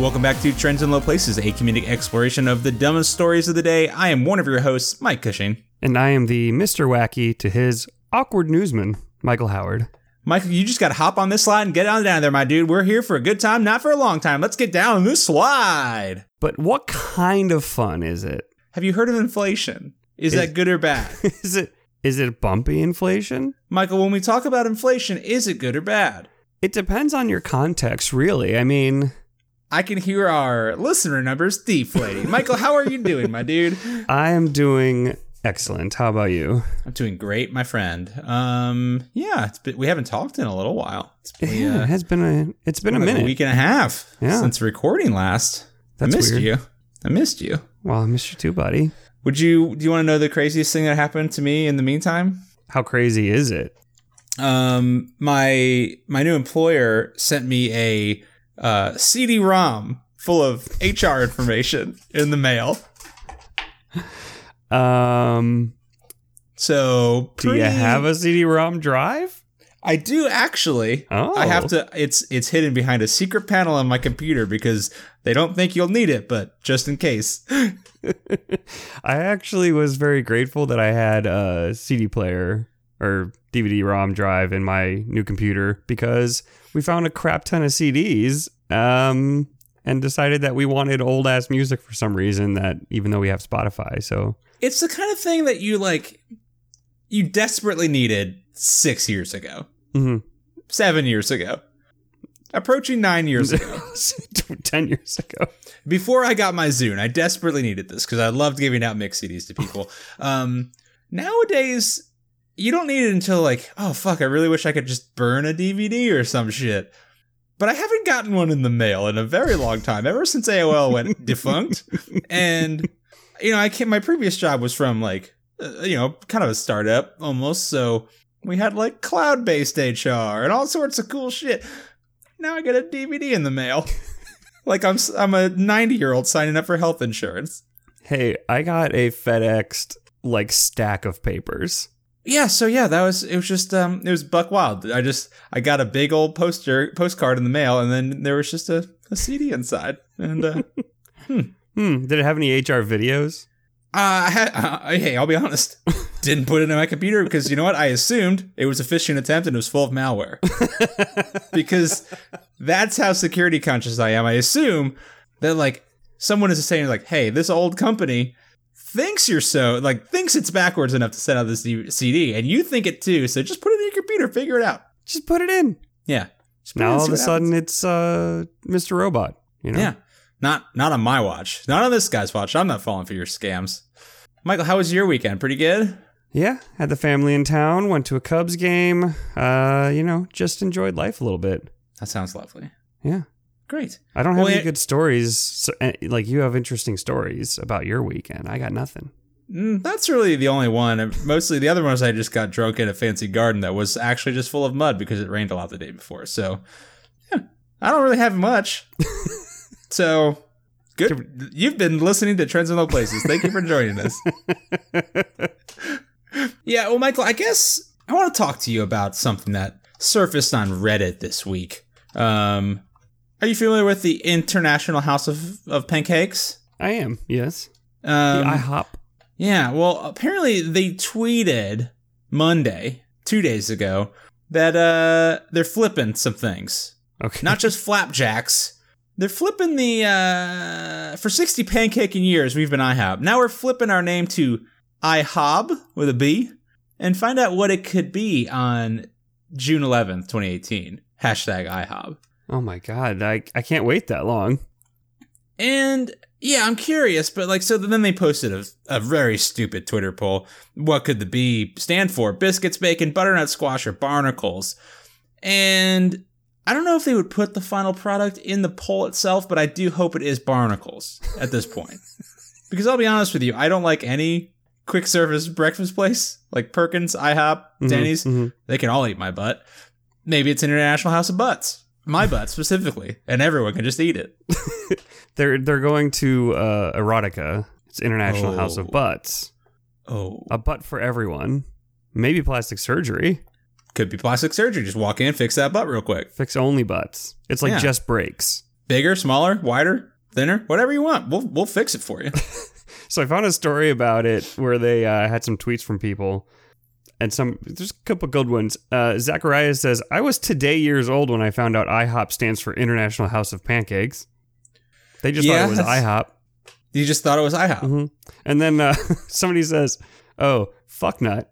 Welcome back to Trends in Low Places, a comedic exploration of the dumbest stories of the day. I am one of your hosts, Mike Cushing. And I am the Mr. Wacky to his awkward newsman, Michael Howard. Michael, you just got to hop on this slide and get on down there, my dude. We're here for a good time, not for a long time. Let's get down on this slide. But what kind of fun is it? Have you heard of inflation? Is that good or bad? Is it bumpy inflation? Michael, when we talk about inflation, is it good or bad? It depends on your context, really. I mean, I can hear our listener numbers deflating. Michael, how are you doing, my dude? I am doing excellent. How about you? I'm doing great, my friend. We haven't talked in a little while. It's been a minute, a week and a half since recording last. That's weird. I missed you. Well, I missed you too, buddy. Do you want to know the craziest thing that happened to me in the meantime? How crazy is it? My new employer sent me a CD-ROM full of HR information in the mail. Do you have a CD-ROM drive? I do, actually. Oh. I have to. It's hidden behind a secret panel on my computer because they don't think you'll need it, but just in case. I actually was very grateful that I had a CD player or DVD-ROM drive in my new computer because we found a crap ton of CDs and decided that we wanted old-ass music for some reason, that even though we have Spotify. So it's the kind of thing that you desperately needed 6 years ago, 7 years ago, approaching 9 years ago, 10 years ago. Before I got my Zune, I desperately needed this because I loved giving out mix CDs to people. Nowadays, you don't need it until I really wish I could just burn a DVD or some shit. But I haven't gotten one in the mail in a very long time, ever since AOL went defunct. And, my previous job was from kind of a startup almost. So we had cloud-based HR and all sorts of cool shit. Now I get a DVD in the mail. I'm a 90-year-old signing up for health insurance. Hey, I got a FedExed stack of papers. Yeah, so it was buck wild. I got a big old postcard in the mail, and then there was just a CD inside. And did it have any HR videos? I'll be honest. Didn't put it in my computer because, you know what? I assumed it was a phishing attempt and it was full of malware. Because that's how security conscious I am. I assume that someone is saying hey, this old company thinks it's backwards enough to send out this CD and you think it too. So just put it in your computer, figure it out. Just put it in. Yeah. Now all of a sudden it's Mr. Robot, Yeah. Not on my watch. Not on this guy's watch. I'm not falling for your scams. Michael, how was your weekend? Pretty good? Yeah. Had the family in town. Went to a Cubs game. Just enjoyed life a little bit. That sounds lovely. Yeah. Great. I don't have any good stories. So, you have interesting stories about your weekend. I got nothing. That's really the only one. Mostly the other ones I just got drunk in a fancy garden that was actually just full of mud because it rained a lot the day before. So, yeah. I don't really have much. So, good. You've been listening to Trends in Low Places. Thank you for joining us. Yeah, well, Michael, I guess I want to talk to you about something that surfaced on Reddit this week. Are you familiar with the International House of Pancakes? I am, yes. The IHOP. Yeah, well, apparently they tweeted Monday, 2 days ago, that they're flipping some things. Okay. Not just flapjacks. They're flipping the, for 60 pancaking years, we've been IHOB. Now we're flipping our name to IHOB, with a B, and find out what it could be on June 11th, 2018. #IHOB. Oh my God, I can't wait that long. And, yeah, I'm curious, but, so then they posted a very stupid Twitter poll. What could the B stand for? Biscuits, bacon, butternut squash, or barnacles? And I don't know if they would put the final product in the poll itself, but I do hope it is barnacles at this point. Because I'll be honest with you, I don't like any quick service breakfast place like Perkins, IHOP, Denny's. Mm-hmm. They can all eat my butt. Maybe it's International House of Butts. My butt specifically. And everyone can just eat it. They're going to erotica. It's International House of Butts. Oh. A butt for everyone. Maybe plastic surgery. Could be plastic surgery. Just walk in, fix that butt real quick. Fix only butts. It's just breaks. Bigger, smaller, wider, thinner, whatever you want. We'll fix it for you. So I found a story about it where they had some tweets from people. And there's a couple good ones. Zachariah says, I was today years old when I found out IHOP stands for International House of Pancakes. They just thought it was IHOP. You just thought it was IHOP. Mm-hmm. And then somebody says, oh, fuck nut.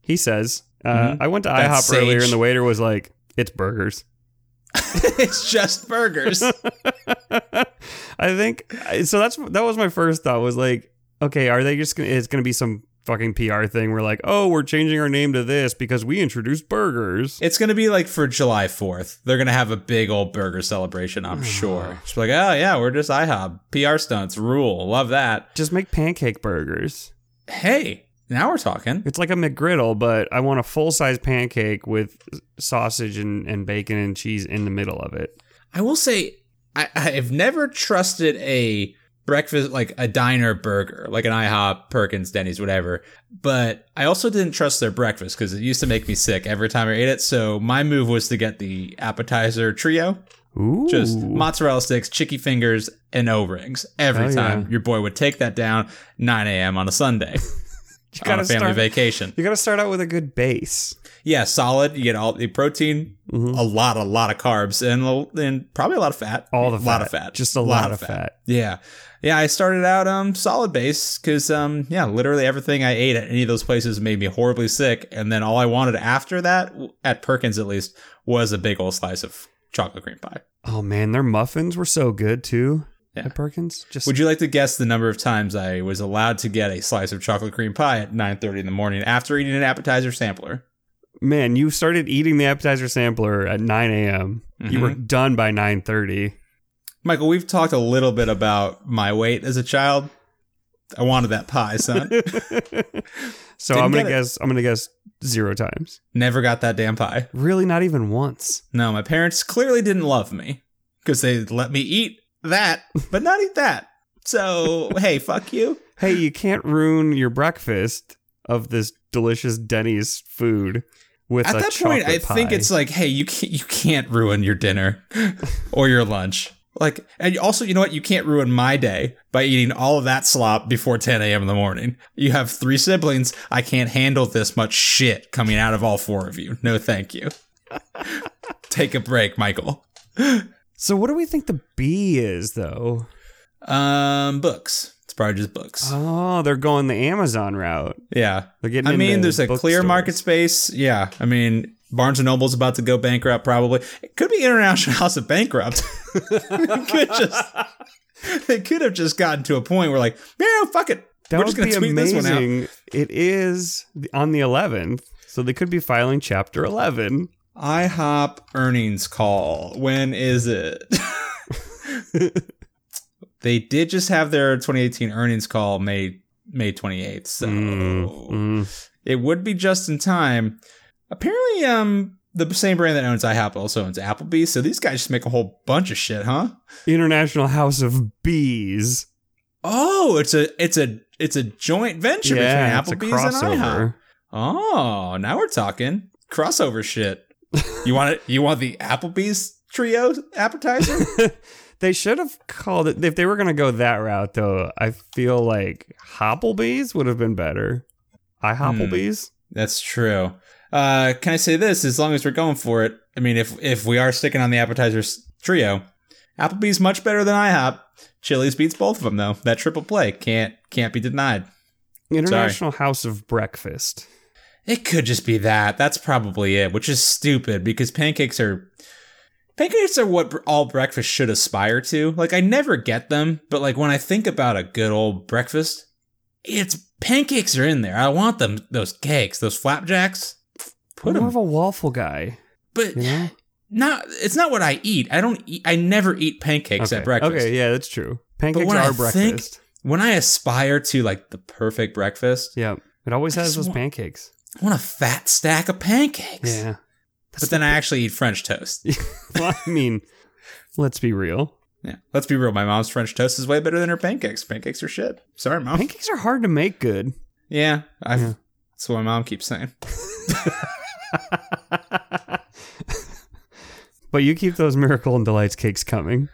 He says, I went to IHOP earlier and the waiter was like, it's burgers. It's just burgers. I think, so that was my first thought was like, okay, are they just going to, it's going to be some fucking PR thing. We're like, oh, we're changing our name to this because we introduced burgers. It's going to be like for July 4th. They're going to have a big old burger celebration, I'm sure. It's like, oh yeah, we're just IHOB. PR stunts, rule. Love that. Just make pancake burgers. Hey, now we're talking. It's like a McGriddle, but I want a full-size pancake with sausage and bacon and cheese in the middle of it. I will say, I've never trusted a breakfast, like a diner burger, like an IHOP, Perkins, Denny's, whatever. But I also didn't trust their breakfast because it used to make me sick every time I ate it. So my move was to get the appetizer trio. Ooh. Just mozzarella sticks, chicky fingers, and O-rings. Every time your boy would take that down 9 a.m. on a Sunday. You gotta on a family vacation. You got to start out with a good base. Yeah, solid. You get all the protein, a lot of carbs, and probably a lot of fat. All the fat. A lot of fat. Just a lot of fat. Yeah. Yeah, I started out solid base because, literally everything I ate at any of those places made me horribly sick. And then all I wanted after that, at Perkins at least, was a big old slice of chocolate cream pie. Oh, man, their muffins were so good, too. Yeah. At Perkins? Would you like to guess the number of times I was allowed to get a slice of chocolate cream pie at 9:30 in the morning after eating an appetizer sampler? Man, you started eating the appetizer sampler at 9 a.m. Mm-hmm. You were done by 9:30. Michael, we've talked a little bit about my weight as a child. I wanted that pie, son. So I'm gonna guess 0 times. Never got that damn pie. Really, not even once. No, my parents clearly didn't love me because they let me eat that, but not eat that. So, hey, fuck you. Hey, you can't ruin your breakfast of this delicious Denny's food with a chocolate pie. At that point, I think it's like, hey, you can't ruin your dinner or your lunch. Like, and also, you know what? You can't ruin my day by eating all of that slop before 10 a.m. in the morning. You have 3 siblings. I can't handle this much shit coming out of all 4 of you. No, thank you. Take a break, Michael. So what do we think the B is, though? Books. It's probably just books. Oh, they're going the Amazon route. Yeah. They're getting there's a clear market space. Yeah. I mean, Barnes & Noble's about to go bankrupt, probably. It could be International House of Bankrupt. They could have just gotten to a point where like, no, fuck it. We're just going to tweet amazing. This one out. It is on the 11th, so they could be filing Chapter 11. IHOP earnings call. When is it? They did just have their 2018 earnings call May 28th, so it would be just in time. Apparently, the same brand that owns IHOP also owns Applebee's, so these guys just make a whole bunch of shit, huh? International House of Bees. Oh, it's a joint venture between Applebee's and IHOP. Oh, now we're talking. Crossover shit. You want it? You want the Applebee's trio appetizer? They should have called it. If they were going to go that route, though, I feel like Hopplebee's would have been better. Hopplebee's. That's true. Can I say this? As long as we're going for it, I mean, if we are sticking on the appetizer trio, Applebee's much better than IHOP. Chili's beats both of them, though. That triple play can't be denied. International House of Breakfast. It could just be that. That's probably it, which is stupid because pancakes are what all breakfast should aspire to. Like, I never get them, but like when I think about a good old breakfast, it's pancakes are in there. I want them, those cakes, those flapjacks. I'm more of a waffle guy. But it's not what I eat. I never eat pancakes at breakfast. Okay, yeah, that's true. Pancakes are breakfast. When I aspire to like the perfect breakfast. Yeah, it always has those pancakes. I want a fat stack of pancakes. Yeah. But then I actually eat French toast. Well, I mean, let's be real. Yeah. Let's be real. My mom's French toast is way better than her pancakes. Pancakes are shit. Sorry, Mom. Pancakes are hard to make good. Yeah. That's what my mom keeps saying. But you keep those Miracle and Delights cakes coming.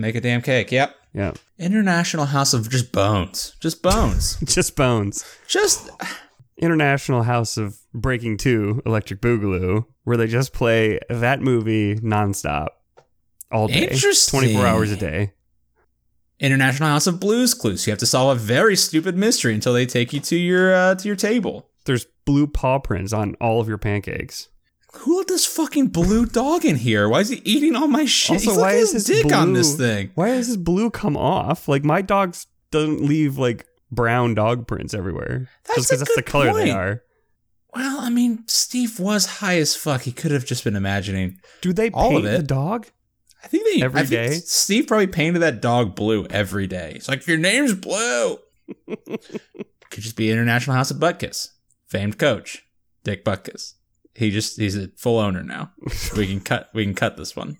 Make a damn cake. Yep. Yeah. International House of just bones. Just bones. Just bones. Just... International House of Breaking 2, Electric Boogaloo, where they just play that movie nonstop all day. Interesting. 24 hours a day. International House of Blues Clues. You have to solve a very stupid mystery until they take you to your table. There's blue paw prints on all of your pancakes. Who let this fucking blue dog in here? Why is he eating all my shit? Also, he's why is his dick blue, on this thing? Why does his blue come off? Like, my dog doesn't leave, like, brown dog prints everywhere. That's just because that's the color point. They are. Well, I mean, Steve was high as fuck. He could have just been imagining. Do they paint the dog? I think they every day. Steve probably painted that dog blue every day. It's like, your name's Blue. Could just be International House of Butkus. Famed coach, Dick Butkus. He's a full owner now. We can cut this one.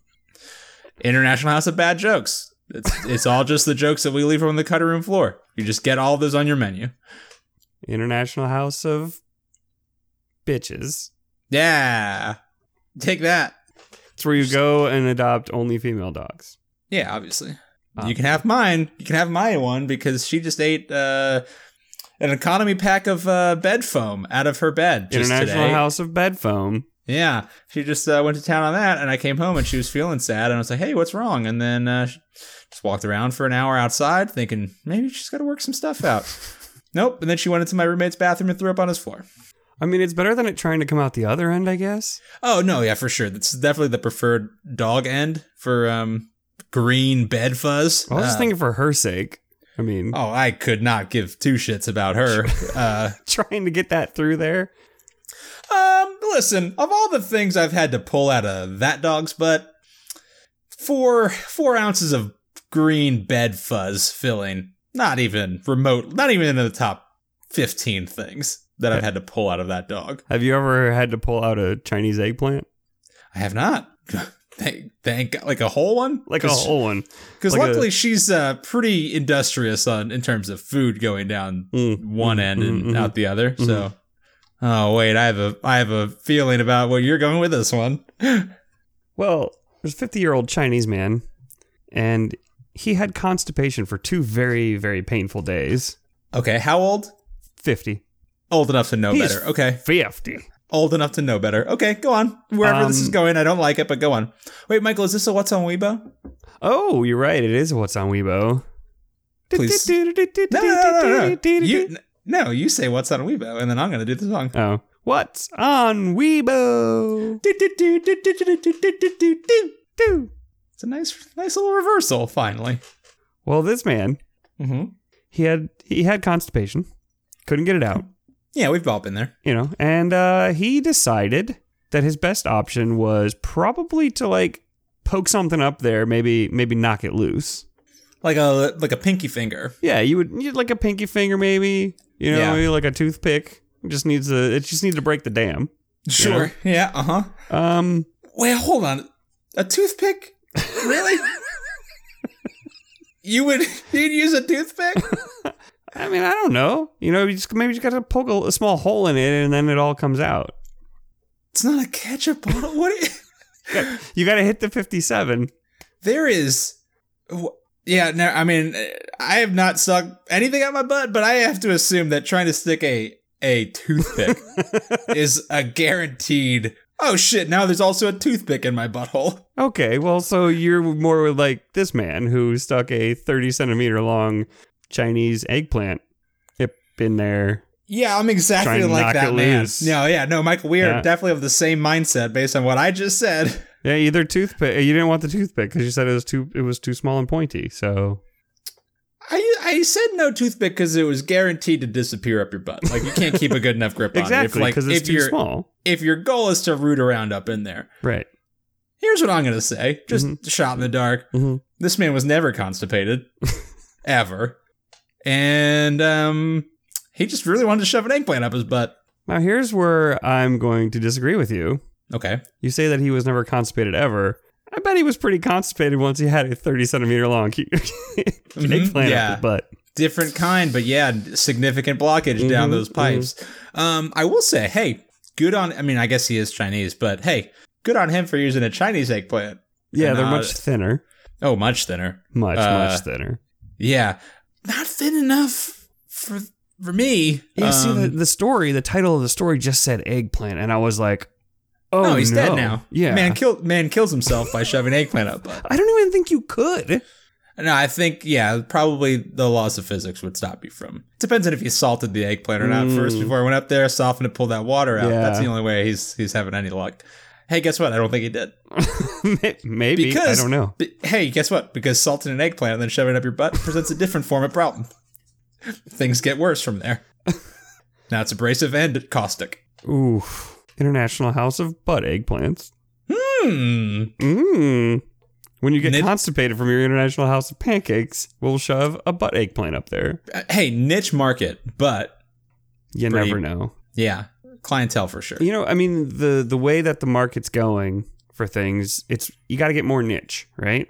International House of Bad Jokes. It's all just the jokes that we leave on the cutting room floor. You just get all of those on your menu. International House of Bitches. Yeah. Take that. It's where you go and adopt only female dogs. Yeah, obviously. You can have mine. You can have my one because she just ate an economy pack of bed foam out of her bed just International today. House of Bed Foam. Yeah. She just went to town on that, and I came home, and she was feeling sad, and I was like, hey, what's wrong? And then she just walked around for an hour outside thinking, maybe she's got to work some stuff out. Nope. And then she went into my roommate's bathroom and threw up on his floor. I mean, it's better than it trying to come out the other end, I guess. Oh, no. Yeah, for sure. That's definitely the preferred dog end for green bed fuzz. I was just thinking for her sake. I mean, oh, I could not give two shits about her. Trying to get that through there. Listen, of all the things I've had to pull out of that dog's butt, four ounces of green bed fuzz filling, not even in the top 15 things that I've had to pull out of that dog. Have you ever had to pull out a Chinese eggplant? I have not. Thank God. Like a whole one? Like a whole one. Because like luckily she's pretty industrious in terms of food going down one end and out the other. Mm-hmm. So, oh, wait, I have a feeling about where you're going with this one. Well, there's a 50-year-old Chinese man, and he had constipation for 2 very, very painful days. Okay, how old? 50. Old enough to know He's better. Okay. 50. Old enough to know better. Okay, go on. Wherever this is going, I don't like it, but go on. Wait, Michael, is this a What's on Weibo? Oh, you're right. It is a What's on Weibo. Please. No. You say What's on Weibo, and then I'm going to do the song. Oh. What's on Weibo? It's a nice little reversal, finally. Well, this man, he had constipation. Couldn't get it out. Yeah, we've all been there. You know, and he decided that his best option was probably to, like, poke something up there, maybe knock it loose. Like a pinky finger. Yeah, you'd like a pinky finger maybe, you know, maybe like a toothpick. It just needs to break the dam. Sure. You know? Yeah, uh-huh. Wait, hold on. A toothpick? Really? You'd use a toothpick? I mean, I don't know. You know, you just got to poke a small hole in it, and then it all comes out. It's not a ketchup bottle. What? You got to hit the 57. There is, yeah. No, I mean, I have not sucked anything out my butt, but I have to assume that trying to stick a toothpick is a guaranteed. Oh shit! Now there's also a toothpick in my butthole. Okay, well, so you're more like this man who stuck a 30-centimeter long Chinese eggplant hip in there. Yeah, I'm exactly like that man. No, Michael, we are definitely of the same mindset based on what I just said. Yeah, either toothpick. You didn't want the toothpick because you said it was too small and pointy. So I said no toothpick because it was guaranteed to disappear up your butt. Like you can't keep a good enough grip on it. Exactly, because it's too small. If your goal is to root around up in there, right? Here's what I'm gonna say. Just shot in the dark. Mm-hmm. This man was never constipated, ever. And he just really wanted to shove an eggplant up his butt. Now, here's where I'm going to disagree with you. Okay. You say that he was never constipated ever. I bet he was pretty constipated once he had a 30-centimeter long eggplant up his butt. Different kind, but yeah, significant blockage down those pipes. Mm-hmm. I will say, hey, good on... I mean, I guess he is Chinese, but hey, good on him for using a Chinese eggplant. Yeah, they're much thinner. Oh, much thinner. Much thinner. Yeah. Not thin enough for me. Yeah, see, the title of the story just said eggplant, and I was like, oh, no. He's dead now. Yeah. Man kills himself by shoving eggplant up. I don't even think you could. No, I think, yeah, probably the laws of physics would stop you from. It depends on if you salted the eggplant or not first before I went up there, softened it, pulled that water out. Yeah. That's the only way he's having any luck. Hey, guess what? I don't think he did. Maybe. Because, I don't know. Hey, guess what? Because salting an eggplant and then shoving it up your butt presents a different form of problem. Things get worse from there. Now it's abrasive and caustic. Ooh. International House of Butt Eggplants. When you get constipated from your International House of Pancakes, we'll shove a butt eggplant up there. Hey, niche market, but... You never know. Yeah, clientele for sure. You know, I mean, the way that the market's going for things, it's you got to get more niche, right?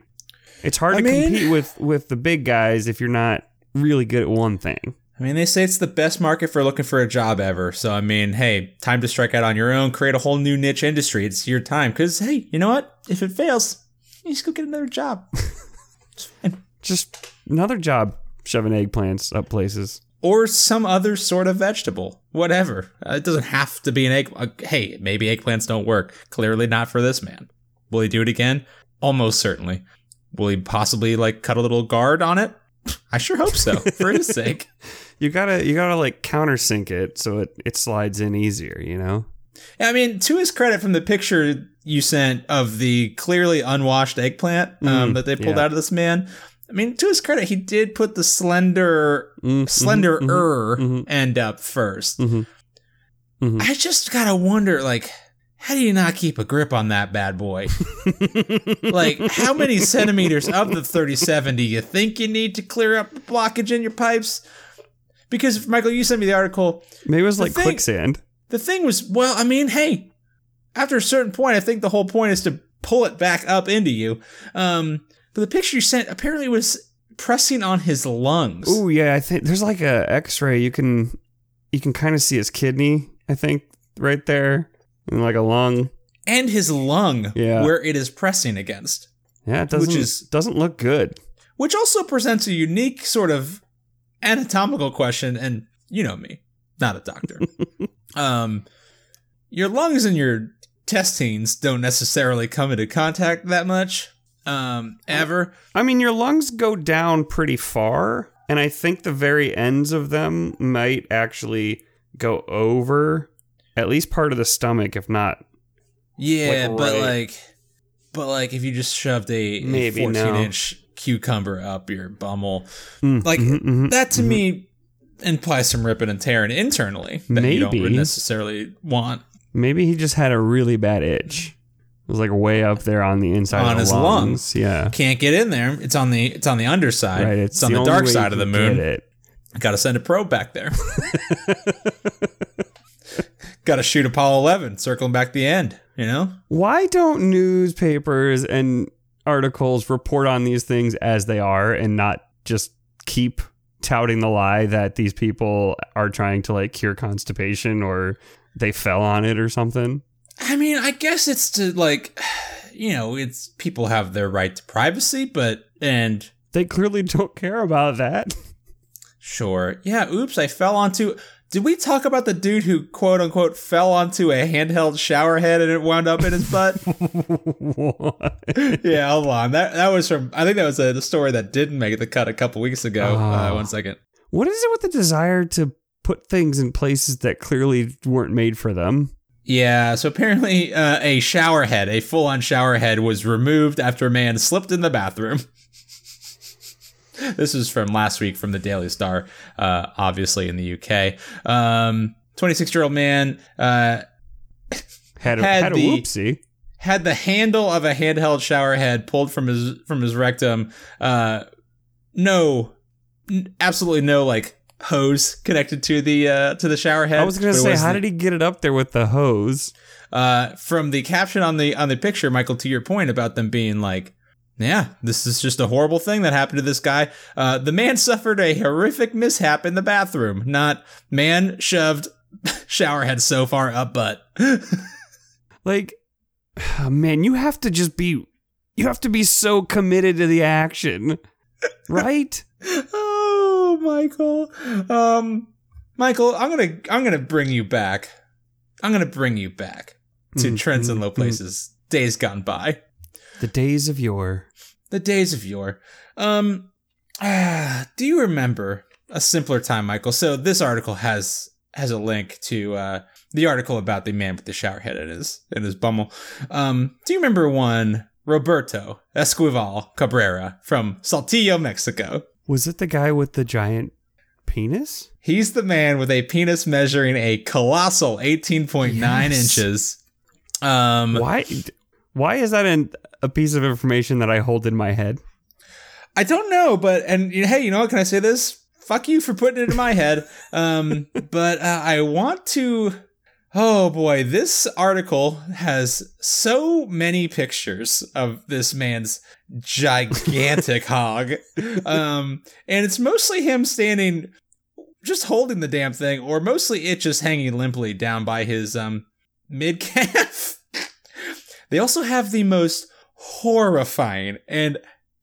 It's hard to compete with the big guys if you're not really good at one thing. I mean, they say it's the best market for looking for a job ever. So, I mean, hey, time to strike out on your own, create a whole new niche industry. It's your time. Because, hey, you know what? If it fails, you just go get another job. Just another job shoving eggplants up places. Or some other sort of vegetable. Whatever. It doesn't have to be an egg. Hey, maybe eggplants don't work. Clearly not for this man. Will he do it again? Almost certainly. Will he possibly, like, cut a little guard on it? I sure hope so, for his sake. You gotta like countersink it so it slides in easier, you know? Yeah, I mean, to his credit, from the picture you sent of the clearly unwashed eggplant that they pulled out of this man, I mean, to his credit, he did put the slenderer end up first. Mm-hmm. Mm-hmm. I just gotta wonder, like, how do you not keep a grip on that bad boy? Like, how many centimeters of the 37 do you think you need to clear up the blockage in your pipes? Because, Michael, you sent me the article. Maybe it was like quicksand. The thing was, well, I mean, hey, after a certain point, I think the whole point is to pull it back up into you. But the picture you sent apparently was pressing on his lungs. Oh, yeah. I think there's like a x-ray. You can kind of see his kidney, I think, right there. And like a lung. And his lung, where it is pressing against. Yeah, it doesn't look good. Which also presents a unique sort of anatomical question, and you know me, not a doctor. Your lungs and your intestines don't necessarily come into contact that much, ever. I mean, your lungs go down pretty far, and I think the very ends of them might actually go over at least part of the stomach, if not. Yeah, like, but if you just shoved a 14-inch cucumber up your bummel, that to me implies some ripping and tearing internally that you don't really necessarily want. Maybe he just had a really bad itch. It was like way up there on the inside of his lungs. Yeah, can't get in there. It's on the underside. Right, it's on the dark side of the moon. Got to send a probe back there. Got to shoot Apollo 11, circling back the end. You know, why don't newspapers and articles report on these things as they are and not just keep touting the lie that these people are trying to like cure constipation or they fell on it or something? I mean, I guess it's to like, you know, it's people have their right to privacy, but and they clearly don't care about that. Sure. Yeah. Oops. I fell onto. Did we talk about the dude who, quote unquote, fell onto a handheld shower head and it wound up in his butt? What? Yeah, hold on. That was from, I think that was the story that didn't make the cut a couple weeks ago. One second. What is it with the desire to put things in places that clearly weren't made for them? Yeah, so apparently a shower head, a full-on shower head was removed after a man slipped in the bathroom. This is from last week from the Daily Star, obviously in the UK. 26-year-old man had the handle of a handheld shower head pulled from his rectum. Absolutely no like hose connected to the shower head. I was going to say, how did he get it up there with the hose? From the caption on the picture, Michael, to your point about them being like, yeah, this is just a horrible thing that happened to this guy. The man suffered a horrific mishap in the bathroom. Not man shoved showerhead so far up butt. Like, oh man, you have to just be You have to be so committed to the action, right? Oh, Michael. Michael, I'm gonna bring you back. I'm gonna bring you back to Trends in Low Places. Days gone by. The days of yore. The days of yore. Do you remember a simpler time, Michael? So this article has a link to the article about the man with the shower head in his bummel. Do you remember one Roberto Esquivel Cabrera from Saltillo, Mexico? Was it the guy with the giant penis? He's the man with a penis measuring a colossal 18.9 inches. Why is that a piece of information that I hold in my head? I don't know, but, and hey, you know what, can I say this? Fuck you for putting it in my head. But I want to... Oh boy, this article has so many pictures of this man's gigantic hog. And it's mostly him standing, just holding the damn thing, or mostly it just hanging limply down by his mid-calf. They also have the most horrifying, and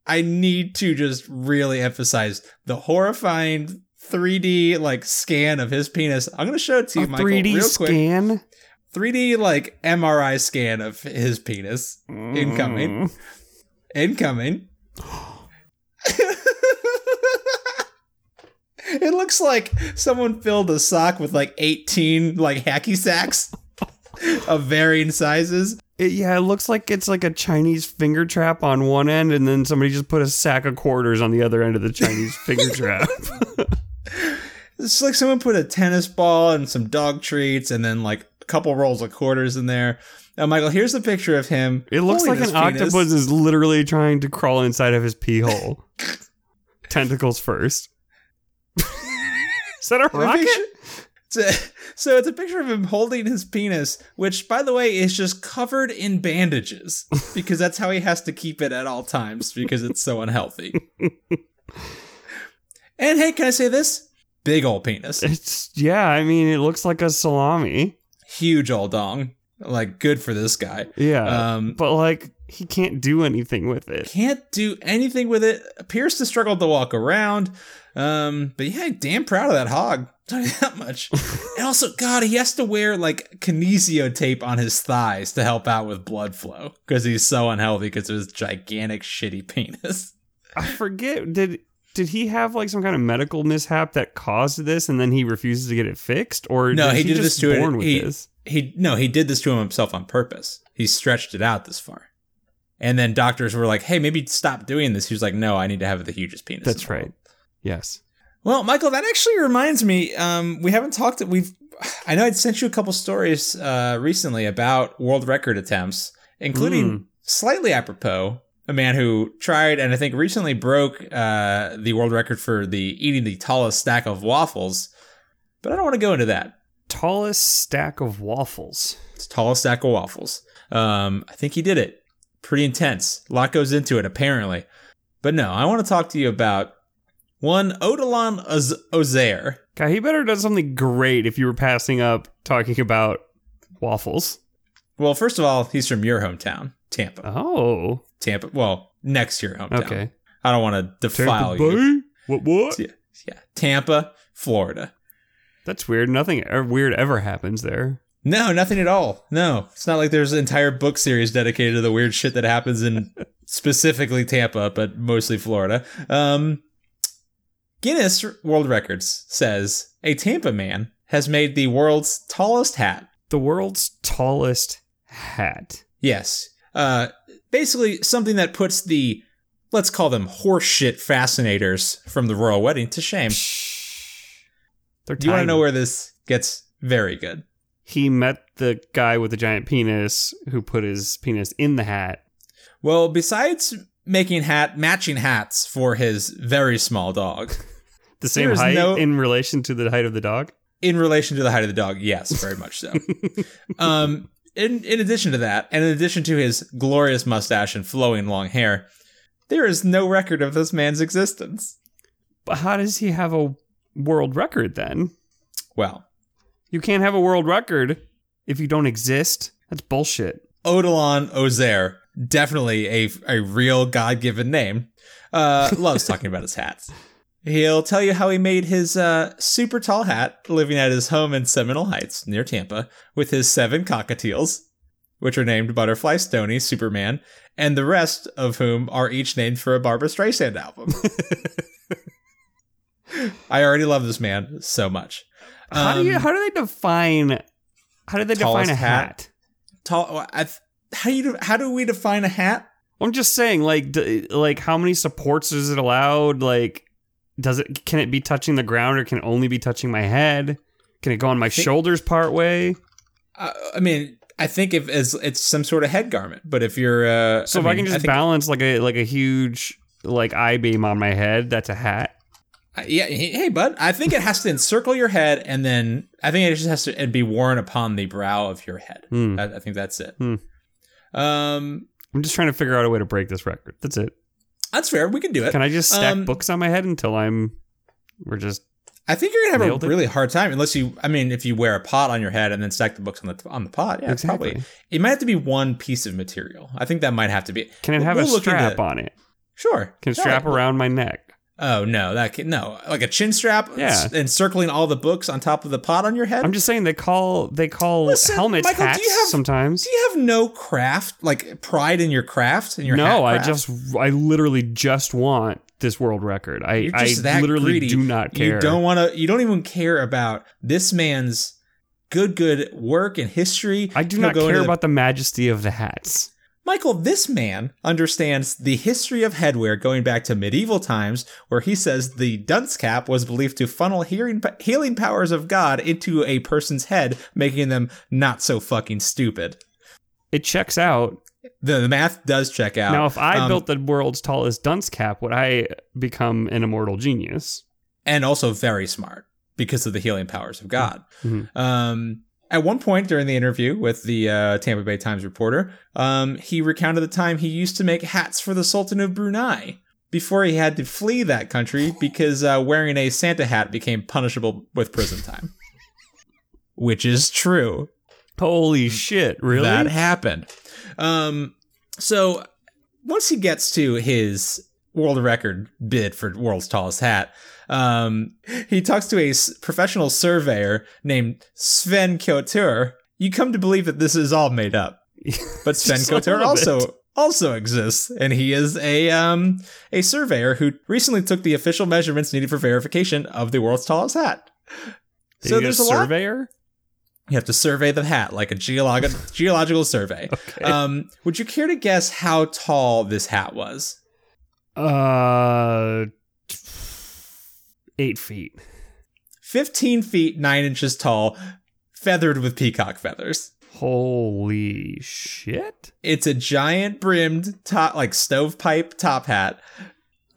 I need to just really emphasize the horrifying 3D like scan of his penis. I'm gonna show it to you, Michael, real quick. 3D like MRI scan of his penis. Incoming. It looks like someone filled a sock with like 18 like hacky sacks of varying sizes. It looks like it's like a Chinese finger trap on one end, and then somebody just put a sack of quarters on the other end of the Chinese finger trap. It's like someone put a tennis ball and some dog treats and then like a couple rolls of quarters in there. Now, Michael, here's a picture of him. It looks like an octopus is literally trying to crawl inside of his pee hole. Tentacles first. Is that a rocket? So it's a picture of him holding his penis, which, by the way, is just covered in bandages because that's how he has to keep it at all times because it's so unhealthy. And hey, can I say this? Big old penis. It looks like a salami. Huge old dong. Like, good for this guy. Yeah, but like, he can't do anything with it. Appears to struggle to walk around. But yeah, damn proud of that hog. Tell you that much. And also, God, he has to wear like kinesio tape on his thighs to help out with blood flow because he's so unhealthy because of his gigantic shitty penis. I forget. Did he have like some kind of medical mishap that caused this, and then he refuses to get it fixed, or no? He did this to him. He did this to himself on purpose. He stretched it out this far, and then doctors were like, "Hey, maybe stop doing this." He was like, "No, I need to have the hugest penis." That's right. Yes. Well, Michael, that actually reminds me, we haven't talked. I know I'd sent you a couple stories recently about world record attempts, including slightly apropos, a man who tried and I think recently broke the world record for eating the tallest stack of waffles. But I don't want to go into that. Tallest stack of waffles. It's tallest stack of waffles. I think he did it. Pretty intense. A lot goes into it, apparently. But no, I want to talk to you about one Odilon Ozair. God, he better have done something great if you were passing up talking about waffles. Well, first of all, he's from your hometown, Tampa. Oh. Tampa. Well, next to your hometown. Okay. I don't want to defile Tampa you. Bay? What? Yeah. Tampa, Florida. That's weird. Nothing weird ever happens there. No, nothing at all. No. It's not like there's an entire book series dedicated to the weird shit that happens in specifically Tampa, but mostly Florida. Guinness World Records says a Tampa man has made the world's tallest hat. The world's tallest hat. Yes. Basically something that puts the, let's call them horseshit fascinators from the royal wedding to shame. Do you want to know where this gets very good? He met the guy with the giant penis who put his penis in the hat. Well, besides making matching hats for his very small dog. The same height in relation to the height of the dog? In relation to the height of the dog, yes, very much so. In addition to that, and in addition to his glorious mustache and flowing long hair, there is no record of this man's existence. But how does he have a world record then? Well, you can't have a world record if you don't exist. That's bullshit. Odilon Ozair definitely a real God-given name, loves talking about his hats. He'll tell you how he made his super tall hat living at his home in Seminole Heights near Tampa with his 7 cockatiels, which are named Butterfly, Stony, Superman, and the rest of whom are each named for a Barbra Streisand album. I already love this man so much. How do they define a hat? How do we define a hat? I'm just saying, like how many supports is it allowed? Like, can it be touching the ground, or can it only be touching my head? Can it go on my shoulders part way? I mean, I think if it's some sort of head garment, but if you're balance like a huge eye beam on my head, that's a hat. Yeah, hey, bud, I think it has to encircle your head, and then I think it just has to be worn upon the brow of your head. Mm. I think that's it. Mm. I'm just trying to figure out a way to break this record. That's it. That's fair. We can do it. Can I just stack books on my head until we're just... I think you're going to have a really hard time unless you... I mean, if you wear a pot on your head and then stack the books on the pot, yeah, exactly. Probably. It might have to be one piece of material. I think that might have to be... Can it have a strap on it? Sure. Can it strap around my neck? Oh, no, like a chin strap, yeah, encircling all the books on top of the pot on your head. I'm just saying they call helmets Michael, hats sometimes. Do you have no craft, like pride in your craft? I literally just want this world record. I literally do not care. You don't even care about this man's good work and history. I do not care about the majesty of the hats. Michael, this man understands the history of headwear going back to medieval times, where he says the dunce cap was believed to funnel healing powers of God into a person's head, making them not so fucking stupid. It checks out. The math does check out. Now, if I built the world's tallest dunce cap, would I become an immortal genius? And also very smart because of the healing powers of God. Mm-hmm. At one point during the interview with the Tampa Bay Times reporter, he recounted the time he used to make hats for the Sultan of Brunei before he had to flee that country because wearing a Santa hat became punishable with prison time. Which is true. Holy shit, really? That happened. So once he gets to his world record bid for world's tallest hat, he talks to a professional surveyor named Sven Couture. You come to believe that this is all made up, but Sven Couture also exists, and he is a surveyor who recently took the official measurements needed for verification of the world's tallest hat. Did so there's a surveyor. You have to survey the hat like a geological survey. Okay. Would you care to guess how tall this hat was? 8 feet. 15 feet, 9 inches tall, feathered with peacock feathers. Holy shit. It's a giant brimmed top, like stovepipe top hat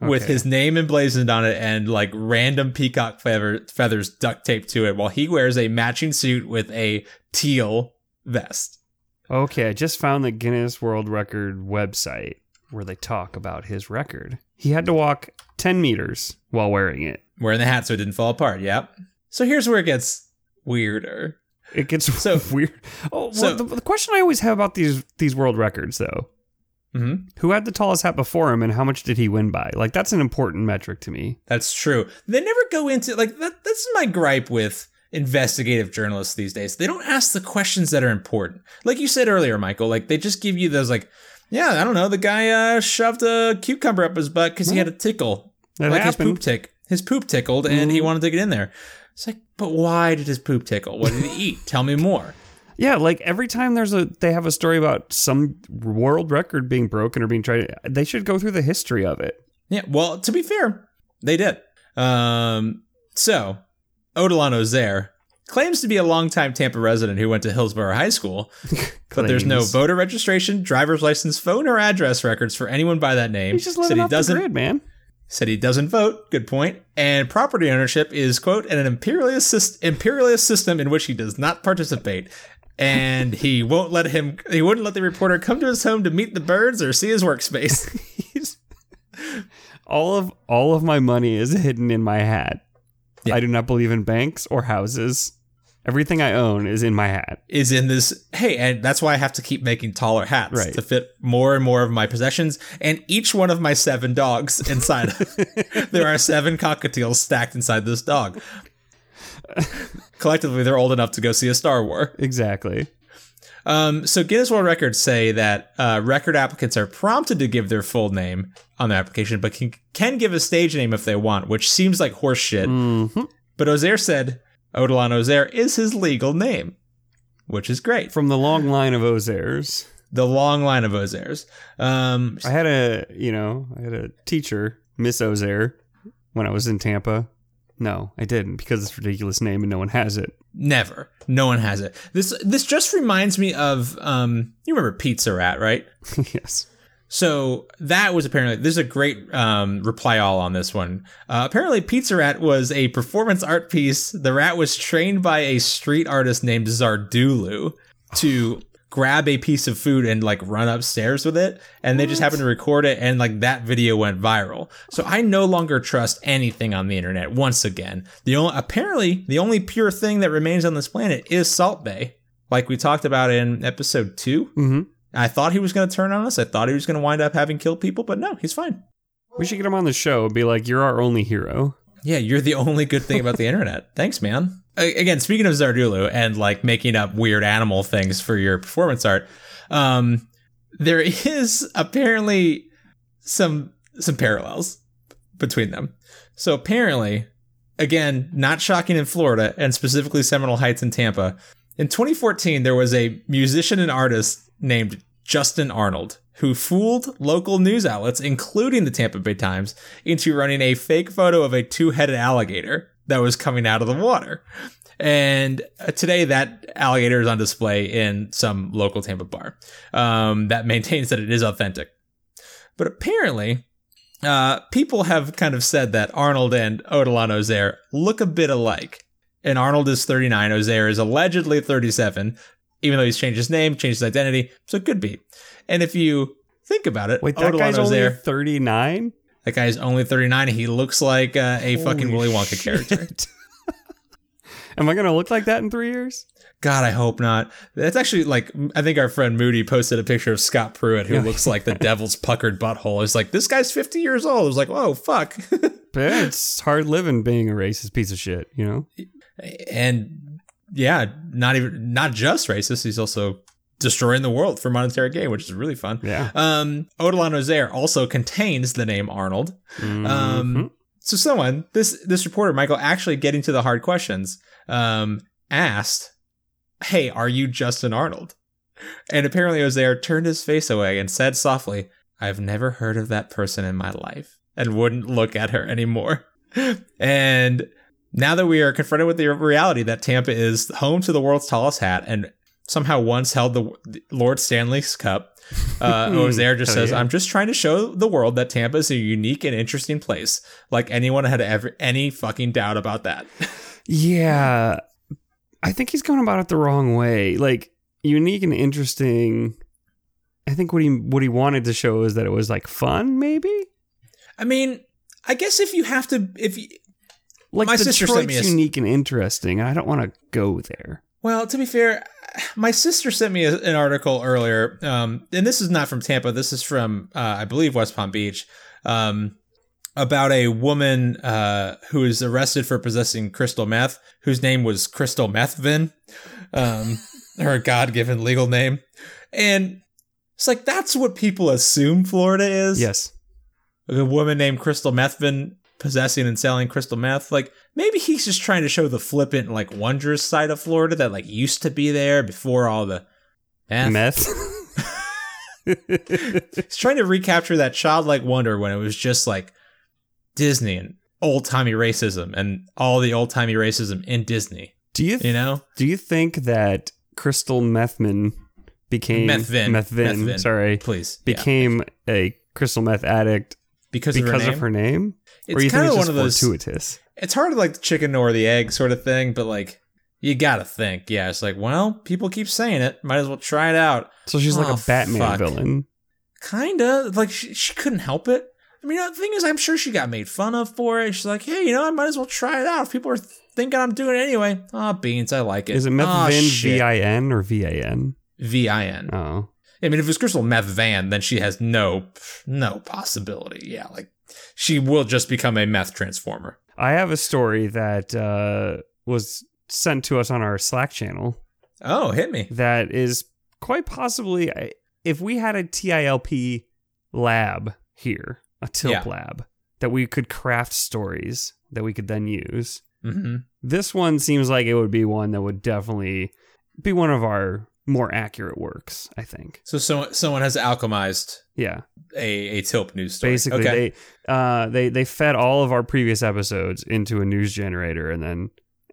with his name emblazoned on it and like random peacock feathers duct taped to it while he wears a matching suit with a teal vest. Okay, I just found the Guinness World Record website where they talk about his record. He had to walk 10 meters while wearing it. Wearing the hat so it didn't fall apart, yep. So here's where it gets weirder. It gets so weird. Oh, so, well, the question I always have about these world records, though. Mm-hmm. Who had the tallest hat before him, and how much did he win by? Like, that's an important metric to me. That's true. They never go into, like, that's my gripe with investigative journalists these days. They don't ask the questions that are important. Like you said earlier, Michael, like, they just give you those, like, yeah, I don't know. The guy shoved a cucumber up his butt because he had a tickle. That like happened. His poop tickled, and he wanted to get in there. It's like, but why did his poop tickle? What did he eat? Tell me more. Yeah, like every time they have a story about some world record being broken or being tried, they should go through the history of it. Yeah, well, to be fair, they did. So, Odilon Ozair claims to be a longtime Tampa resident who went to Hillsborough High School, but there's no voter registration, driver's license, phone, or address records for anyone by that name. He's just living off the grid, man. Said he doesn't vote. Good point. And property ownership is, quote, an imperialist system in which he does not participate. And he wouldn't let the reporter come to his home to meet the birds or see his workspace. All of my money is hidden in my hat. Yeah. I do not believe in banks or houses. Everything I own is in my hat. Is in this. Hey, and that's why I have to keep making taller hats to fit more and more of my possessions. And each one of my 7 dogs inside. There are 7 cockatiels stacked inside this dog. Collectively, they're old enough to go see a Star Wars. Exactly. So Guinness World Records say that record applicants are prompted to give their full name on their application, but can give a stage name if they want, which seems like horse shit. Mm-hmm. But Ozair said Odilon Ozair is his legal name, which is great. From the long line of Ozairs. The long line of Ozairs. I had a teacher, Miss Ozair, when I was in Tampa. No, I didn't, because it's a ridiculous name and no one has it. Never. No one has it. This just reminds me of, you remember Pizza Rat, right? Yes. So that was apparently, there's a great reply all on this one. Apparently Pizza Rat was a performance art piece. The rat was trained by a street artist named Zardulu to grab a piece of food and like run upstairs with it. And they just happened to record it. And like that video went viral. So I no longer trust anything on the internet. Once again, the only pure thing that remains on this planet is Salt Bae. Like we talked about in episode 2. Mm-hmm. I thought he was going to turn on us. I thought he was going to wind up having killed people, but no, he's fine. We should get him on the show and be like, you're our only hero. Yeah, you're the only good thing about the internet. Thanks, man. Again, speaking of Zardulu and like making up weird animal things for your performance art, there is apparently some parallels between them. So apparently, again, not shocking in Florida and specifically Seminole Heights in Tampa. In 2014, there was a musician and artist named Justin Arnold who fooled local news outlets, including the Tampa Bay Times, into running a fake photo of a 2-headed alligator that was coming out of the water. And today that alligator is on display in some local Tampa bar that maintains that it is authentic. But apparently, people have kind of said that Arnold and Odilon Ozair look a bit alike. And Arnold is 39, Ozair is allegedly 37, even though he's changed his name, changed his identity, so it could be. And if you think about it, wait, that guy's only 39? That guy's only 39. He looks like a fucking Willy Wonka character. Am I going to look like that in 3 years? God, I hope not. That's actually like, I think our friend Moody posted a picture of Scott Pruitt who looks like the devil's puckered butthole. It's like, this guy's 50 years old. It was like, whoa, fuck. But it's hard living being a racist piece of shit, you know? And yeah, not just racist. He's also destroying the world for monetary gain, which is really fun. Yeah. Odilon Ozair also contains the name Arnold. Mm-hmm. So someone, this reporter, Michael, actually getting to the hard questions, asked, hey, are you Justin Arnold? And apparently Ozair turned his face away and said softly, I've never heard of that person in my life, and wouldn't look at her anymore. And now that we are confronted with the reality that Tampa is home to the world's tallest hat and somehow once held the Lord Stanley's Cup, Ozair just says, yeah. I'm just trying to show the world that Tampa is a unique and interesting place. Like anyone had ever any fucking doubt about that. Yeah. I think he's going about it the wrong way. Like unique and interesting. I think what he wanted to show is that it was like fun, maybe. I mean, I guess if you have to, like my sister sent me unique and interesting, and I don't want to go there. Well, to be fair, my sister sent me an article earlier, and this is not from Tampa. This is from, I believe, West Palm Beach, about a woman who was arrested for possessing crystal meth, whose name was Crystal Methvin, her God-given legal name. And it's like, that's what people assume Florida is. Yes. A woman named Crystal Methvin possessing and selling crystal meth. Like maybe he's just trying to show the flippant, like wondrous side of Florida that like used to be there before all the meth. He's trying to recapture that childlike wonder when it was just like Disney and old timey racism and all the old timey racism in Disney. Do you think that Crystal Methman became Methvin? Sorry, please became a crystal meth addict because of her name? It's kind of one of those fortuitous. It's hard to like the chicken or the egg sort of thing, but like you gotta think. Yeah, it's like, well, people keep saying it, might as well try it out. So she's like a Batman villain, kinda. Like she couldn't help it. I mean, the thing is, I'm sure she got made fun of for it. She's like, hey, you know, I might as well try it out. If people are thinking I'm doing it anyway. Ah, oh, beans, I like it. Is it Methvin, V-I-N or V-A-N? V-I-N. Oh. I mean, if it's Crystal Methvin, then she has no possibility. Yeah, like, she will just become a meth transformer. I have a story that was sent to us on our Slack channel. Oh, hit me. That is quite possibly, if we had a TILP lab here, a TILP lab, that we could craft stories that we could then use. Mm-hmm. This one seems like it would be one that would definitely be one of our more accurate works, I think. So someone has alchemized a TILP news story. Basically, okay. They fed all of our previous episodes into a news generator and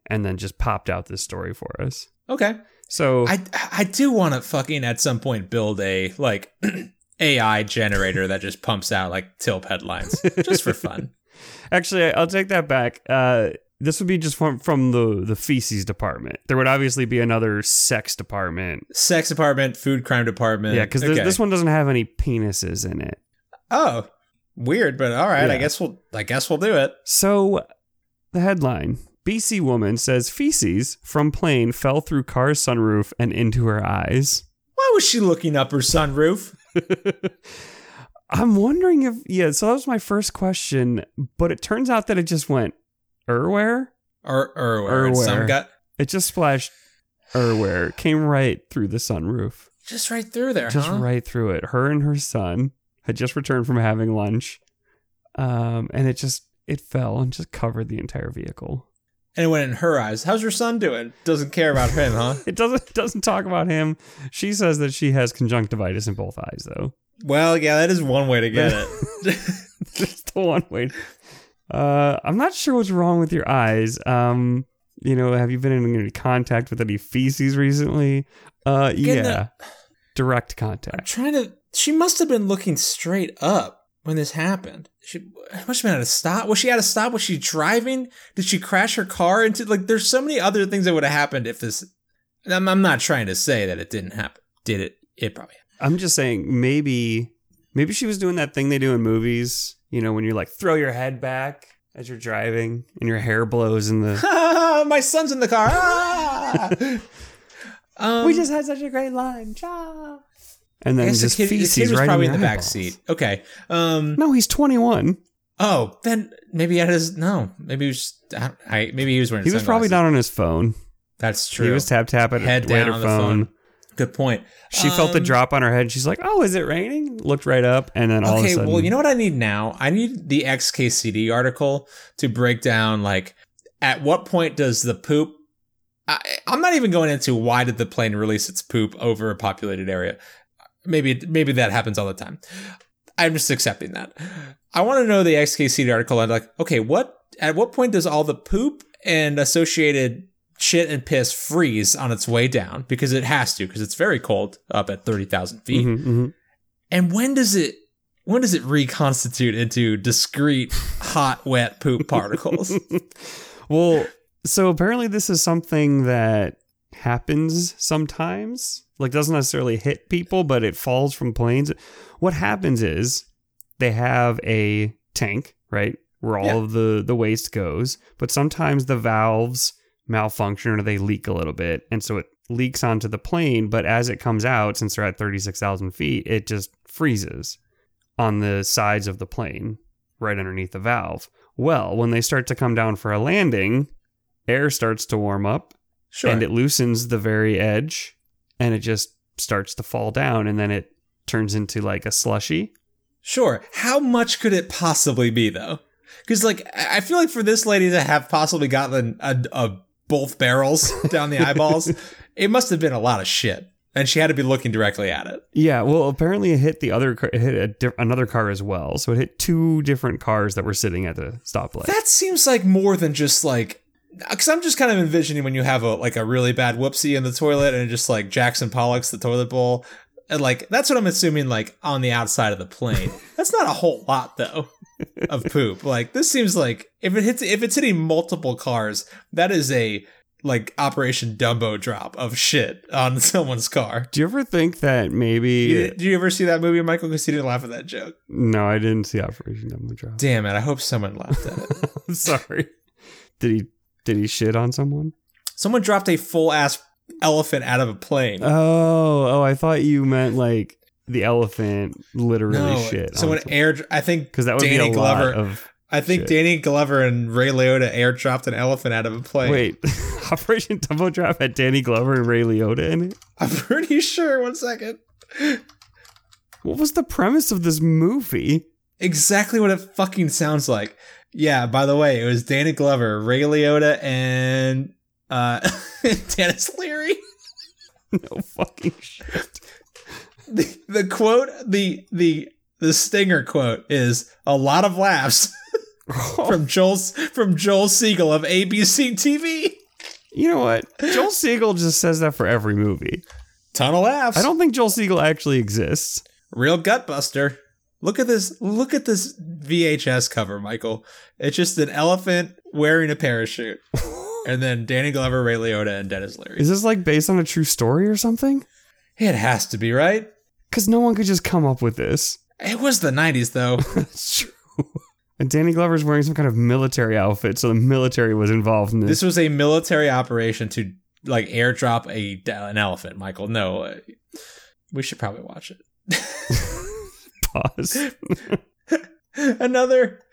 then just popped out this story for us. Okay. So I do want to fucking at some point build a like AI generator that just pumps out like TILP headlines just for fun. Actually, I'll take that back. This would be just from the feces department. There would obviously be another sex department, food crime department. Yeah, because this one doesn't have any penises in it. Oh, weird, but all right. Yeah. I guess we'll do it. So, the headline: BC woman says feces from plane fell through car's sunroof and into her eyes. Why was she looking up her sunroof? I'm wondering if So that was my first question, but it turns out that it just went. Erware. It just splashed Erware. Came right through the sunroof. Just right through there, just right through it. Her and her son had just returned from having lunch. And it fell and just covered the entire vehicle. And it went in her eyes. How's your son doing? Doesn't care about him, huh? It doesn't talk about him. She says that she has conjunctivitis in both eyes, though. Well, yeah, that is one way to get it. That's the one way. I'm not sure what's wrong with your eyes. You know, have you been in any contact with any feces recently? Direct contact. She must have been looking straight up when this happened. She must have been at a stop. Was she at a stop? Was she driving? Did she crash her car into, like, there's so many other things that would have happened if this, I'm not trying to say that it didn't happen. Did it? It probably happened. I'm just saying maybe she was doing that thing they do in movies. You know, when you're like, throw your head back as you're driving and your hair blows in the... My son's in the car. Ah! We just had such a great lunch. Ah! And then just feces right in the eyeballs. Back seat. Okay. No, he's 21. Oh, then maybe at his... No, maybe he was just... maybe he was wearing sunglasses. He was probably not on his phone. That's true. He was tap at head down on her phone. Good point. She felt the drop on her head. She's like, oh, is it raining? Looked right up. And then all of a sudden. Okay, well, you know what I need now? I need the XKCD article to break down, like, at what point does the poop. I'm not even going into why did the plane release its poop over a populated area. Maybe that happens all the time. I'm just accepting that. I want to know the XKCD article. I'm like, okay, at what point does all the poop and associated shit and piss freeze on its way down, because it has to, because it's very cold up at 30,000 feet. Mm-hmm, mm-hmm. And when does it reconstitute into discrete hot, wet poop particles? Well, so apparently this is something that happens sometimes, like doesn't necessarily hit people, but it falls from planes. What happens is they have a tank, right, where all of the waste goes, but sometimes the valves malfunction or they leak a little bit, and so it leaks onto the plane, but as it comes out, since they're at 36,000 feet, it just freezes on the sides of the plane right underneath the valve. Well, when they start to come down for a landing, air starts to warm up, and it loosens the very edge, and it just starts to fall down, and then it turns into like a slushy. Sure. How much could it possibly be, though? Because, like, I feel like for this lady to have possibly gotten a both barrels down the eyeballs, it must have been a lot of shit, and she had to be looking directly at it. Yeah, well, apparently it hit the other car, it hit another car as well, so it hit two different cars that were sitting at the stoplight. That seems like more than just like, because I'm just kind of envisioning when you have a really bad whoopsie in the toilet and it just like Jackson Pollock's the toilet bowl, and like that's what I'm assuming like on the outside of the plane. That's not a whole lot though. Of poop. Like, this seems like if it's hitting multiple cars, that is a like Operation Dumbo Drop of shit on someone's car. Do you ever think that maybe... Do you ever see that movie, Michael? Because he didn't laugh at that joke. No, I didn't see Operation Dumbo Drop. Damn it. I hope someone laughed at it. I'm sorry. Did he shit on someone? Someone dropped a full-ass elephant out of a plane. Oh, I thought you meant like the elephant literally shit. Someone I think that would Danny be a Glover lot of... I think shit. Danny Glover and Ray Liotta airdropped an elephant out of a plane. Wait, Operation Dumbo Drop had Danny Glover and Ray Liotta in it? I'm pretty sure. One second. What was the premise of this movie? Exactly what it fucking sounds like. Yeah, by the way, it was Danny Glover, Ray Liotta, and Dennis Leary. No fucking shit. The quote, the stinger quote is a lot of laughs. From Joel Siegel of ABC TV. You know what? Joel Siegel just says that for every movie. Ton of laughs. I don't think Joel Siegel actually exists. Real gutbuster. Look at this VHS cover, Michael. It's just an elephant wearing a parachute. And then Danny Glover, Ray Liotta, and Dennis Leary. Is this like based on a true story or something? It has to be, right? Because no one could just come up with this. It was the 90s, though. That's true. And Danny Glover's wearing some kind of military outfit, so the military was involved in this. This was a military operation to, like, airdrop an elephant, Michael. No, we should probably watch it. Pause. Another...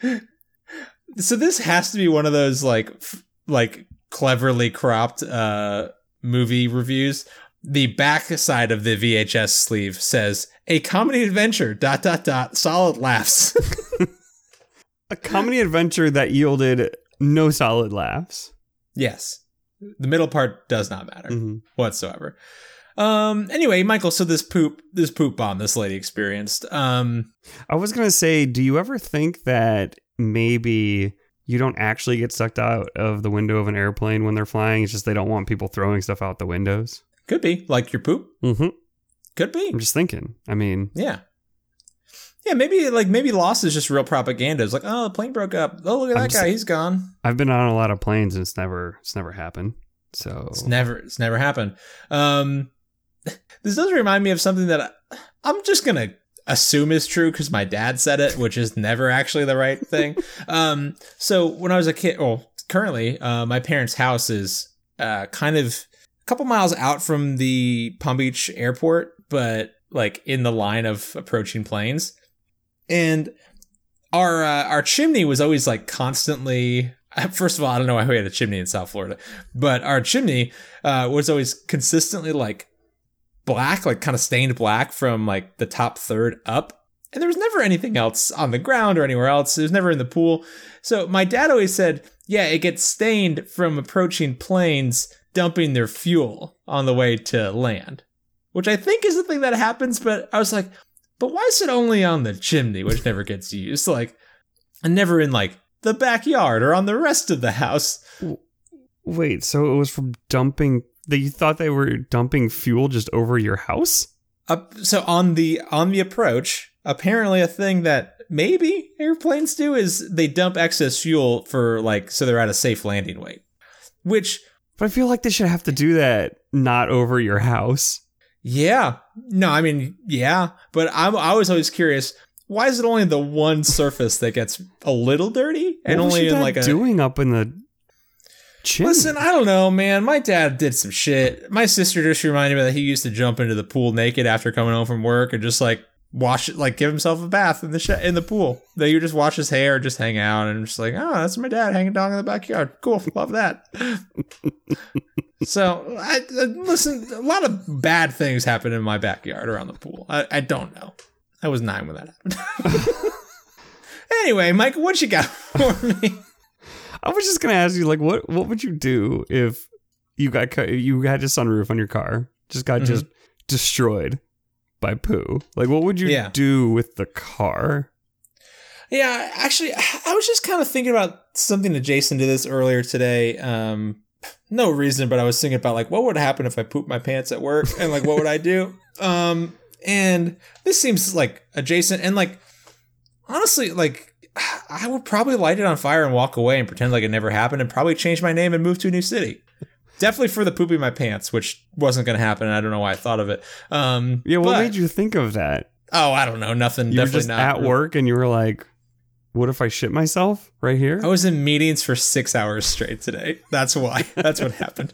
So this has to be one of those, like cleverly cropped movie reviews. The back side of the VHS sleeve says, a comedy adventure, ... solid laughs. A comedy adventure that yielded no solid laughs. Yes. The middle part does not matter whatsoever. Anyway, Michael, so this poop bomb this lady experienced. I was going to say, do you ever think that maybe you don't actually get sucked out of the window of an airplane when they're flying? It's just they don't want people throwing stuff out the windows. Could be. Like your poop? Mm-hmm. Could be. I'm just thinking. I mean... Yeah. Yeah, maybe loss is just real propaganda. It's like, oh, the plane broke up. Oh, look at that guy. He's gone. I've been on a lot of planes and it's never happened. So it's never happened. This does remind me of something that I'm just going to assume is true because my dad said it, which is never actually the right thing. So when I was a kid, well, currently, my parents' house is kind of a couple miles out from the Palm Beach airport, but like in the line of approaching planes. And our chimney was always like constantly, first of all, I don't know why we had a chimney in South Florida, but our chimney was always consistently like black, like kind of stained black from like the top third up. And there was never anything else on the ground or anywhere else. It was never in the pool. So my dad always said, yeah, it gets stained from approaching planes dumping their fuel on the way to land, which I think is the thing that happens. But I was like, but why is it only on the chimney, which never gets used? Like, and never in like the backyard or on the rest of the house. Wait, so it was from dumping? That you thought they were dumping fuel just over your house? So on the approach, apparently a thing that maybe airplanes do is they dump excess fuel for like so they're at a safe landing weight. Which, but I feel like they should have to do that not over your house. Yeah. No, I mean, yeah. But I was always curious, why is it only the one surface that gets a little dirty? And what only was in like a... doing up in the chimney? Listen, I don't know, man. My dad did some shit. My sister just reminded me that he used to jump into the pool naked after coming home from work and just like wash it, like give himself a bath in the pool. That you just wash his hair, just hang out, and I'm just like, oh, that's my dad hanging dong in the backyard. Cool, love that. So I listen. A lot of bad things happen in my backyard around the pool. I don't know. I was 9 when that happened. Anyway, Mike, what you got for me? I was just gonna ask you, like, what would you do if you had a sunroof on your car, just got just destroyed by poo? Like, what would you do with the car? Yeah, actually, I was just kind of thinking about something adjacent to this earlier today. No reason, but I was thinking about like what would happen if I pooped my pants at work, and like what would I do? And this seems like adjacent, and like honestly, like I would probably light it on fire and walk away and pretend like it never happened, and probably change my name and move to a new city. Definitely for the pooping my pants, which wasn't going to happen. I don't know why I thought of it. Yeah, what made you think of that? Oh, I don't know. Nothing. You were just at work and you were like, what if I shit myself right here? I was in meetings for 6 hours straight today. That's why. That's what happened.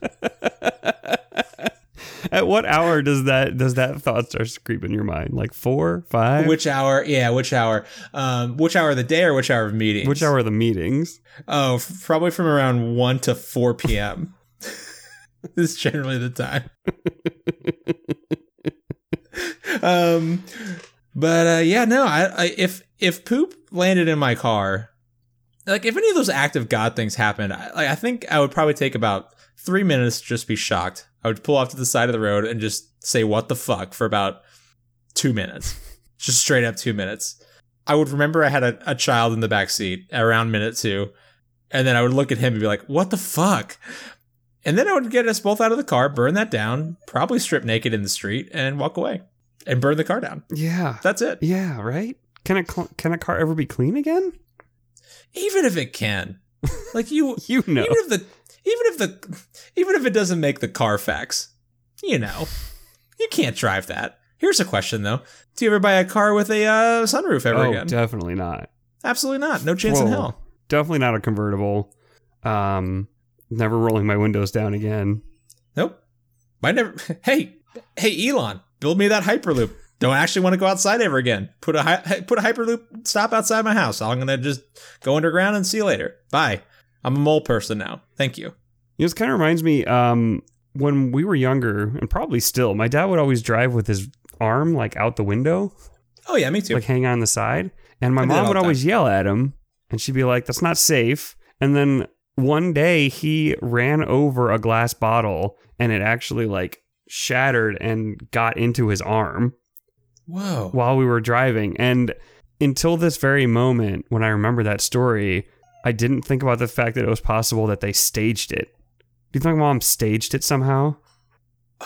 At what hour does that thought start to creep in your mind? Like 4, 5? Which hour? Yeah, which hour? Which hour of the day or which hour of meetings? Which hour of the meetings? Oh, probably from around 1 to 4 p.m. This is generally the time. If poop landed in my car, like if any of those act of God things happened, I think I would probably take about 3 minutes to just be shocked. I would pull off to the side of the road and just say, what the fuck, for about 2 minutes, just straight up 2 minutes. I would remember I had a child in the back seat around minute 2. And then I would look at him and be like, what the fuck? And then I would get us both out of the car, burn that down, probably strip naked in the street and walk away and burn the car down. Yeah. That's it. Yeah. Right. Can a car ever be clean again? Even if it can, like you, you know, even if it doesn't make the Carfax, you know, you can't drive that. Here's a question though. Do you ever buy a car with a sunroof ever again? Definitely not. Absolutely not. No chance in hell. Definitely not a convertible. Never rolling my windows down again. Nope. I never. Hey, Elon, build me that Hyperloop. Don't actually want to go outside ever again. Put a Hyperloop stop outside my house. I'm gonna just go underground and see you later. Bye. I'm a mole person now. Thank you. This kind of reminds me when we were younger, and probably still, my dad would always drive with his arm like out the window. Oh yeah, me too. Like hang on the side, and my mom would always yell at him, and she'd be like, "That's not safe." And then one day he ran over a glass bottle, and it actually like shattered and got into his arm. Whoa. While we were driving. And until this very moment, when I remember that story, I didn't think about the fact that it was possible that they staged it. Do you think Mom staged it somehow?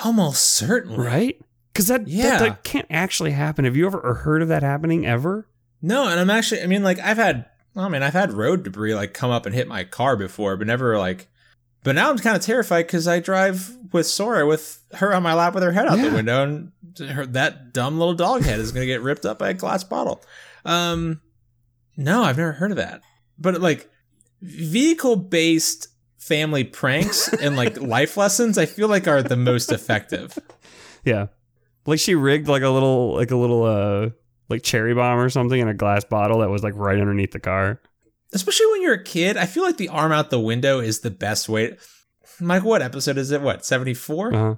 Almost certainly. Right? Because that can't actually happen. Have you ever heard of that happening ever? No, and I've had road debris like come up and hit my car before, but never like... But now I'm kind of terrified because I drive with Sora with her on my lap with her head out the window, and that dumb little dog head is going to get ripped up by a glass bottle. No, I've never heard of that. But like vehicle-based family pranks and like life lessons, I feel like are the most effective. Yeah, like she rigged like a little cherry bomb or something in a glass bottle that was like right underneath the car. Especially when you're a kid, I feel like the arm out the window is the best way. Mike, what episode is it? What, 74? Uh-huh.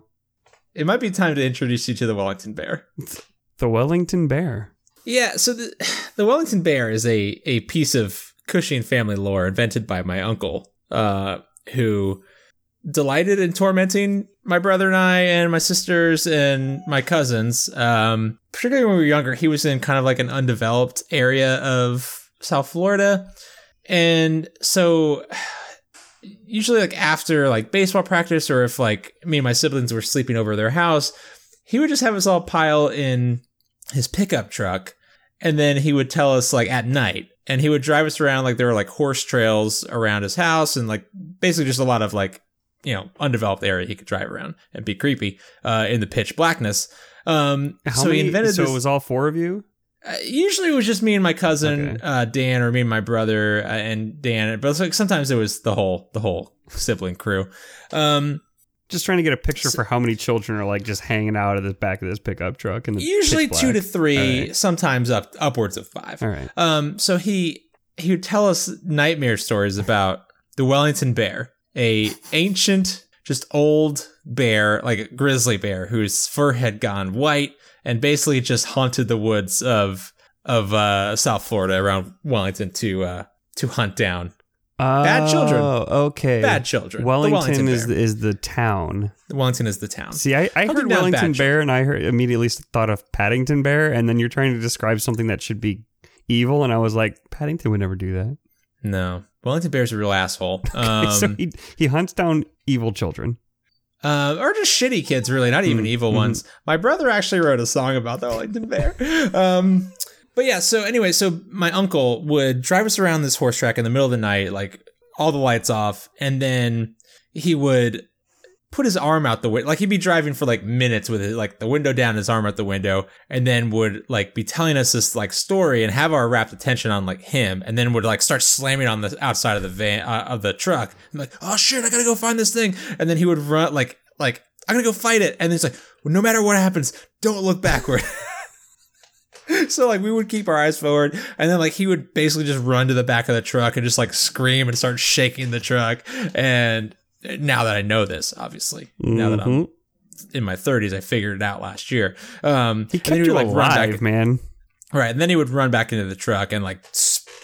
It might be time to introduce you to the Wellington Bear. The Wellington Bear. Yeah, so the Wellington Bear is a piece of Cushing family lore invented by my uncle, who delighted in tormenting my brother and I and my sisters and my cousins. Particularly when we were younger, he was in kind of like an undeveloped area of South Florida. And so usually like after like baseball practice, or if like me and my siblings were sleeping over at their house, he would just have us all pile in his pickup truck. And then he would tell us like at night, and he would drive us around. Like there were like horse trails around his house, and like basically just a lot of like, you know, undeveloped area he could drive around and be creepy in the pitch blackness. So it was all four of you? Usually it was just me and my cousin, okay. Dan, or me and my brother and Dan. But it's like sometimes it was the whole sibling crew. Just trying to get a picture for how many children are like just hanging out at the back of this pickup truck. And usually 2 to 3, right. Sometimes upwards of 5. All right. So he would tell us nightmare stories about the Wellington Bear, a ancient, just old bear, like a grizzly bear whose fur had gone white. And basically just haunted the woods of South Florida around Wellington to hunt down bad children. Oh, okay. Bad children. Wellington is the town. Wellington is the town. See, I heard Wellington Bear and immediately thought of Paddington Bear. And then you're trying to describe something that should be evil. And I was like, Paddington would never do that. No. Wellington Bear's a real asshole. So he hunts down evil children. Or just shitty kids, really, not even evil ones. My brother actually wrote a song about the Wellington Bear. But yeah, so anyway, so my uncle would drive us around this horse track in the middle of the night, like all the lights off. And then he would put his arm out the window. Like, he'd be driving for like minutes with it, like the window down, his arm out the window, and then would like be telling us this like story and have our rapt attention on like him, and then would like start slamming on the outside of the van of the truck. I'm like, oh shit, I gotta go find this thing. And then he would run like I gotta go fight it. And it's like, well, no matter what happens, don't look backward. So, like, we would keep our eyes forward, and then, like, he would basically just run to the back of the truck and just, like, scream and start shaking the truck. And now that I know this, obviously, now that I'm in my 30s, I figured it out last year. He kept you like, alive, man. Right, and then he would run back into the truck and, like,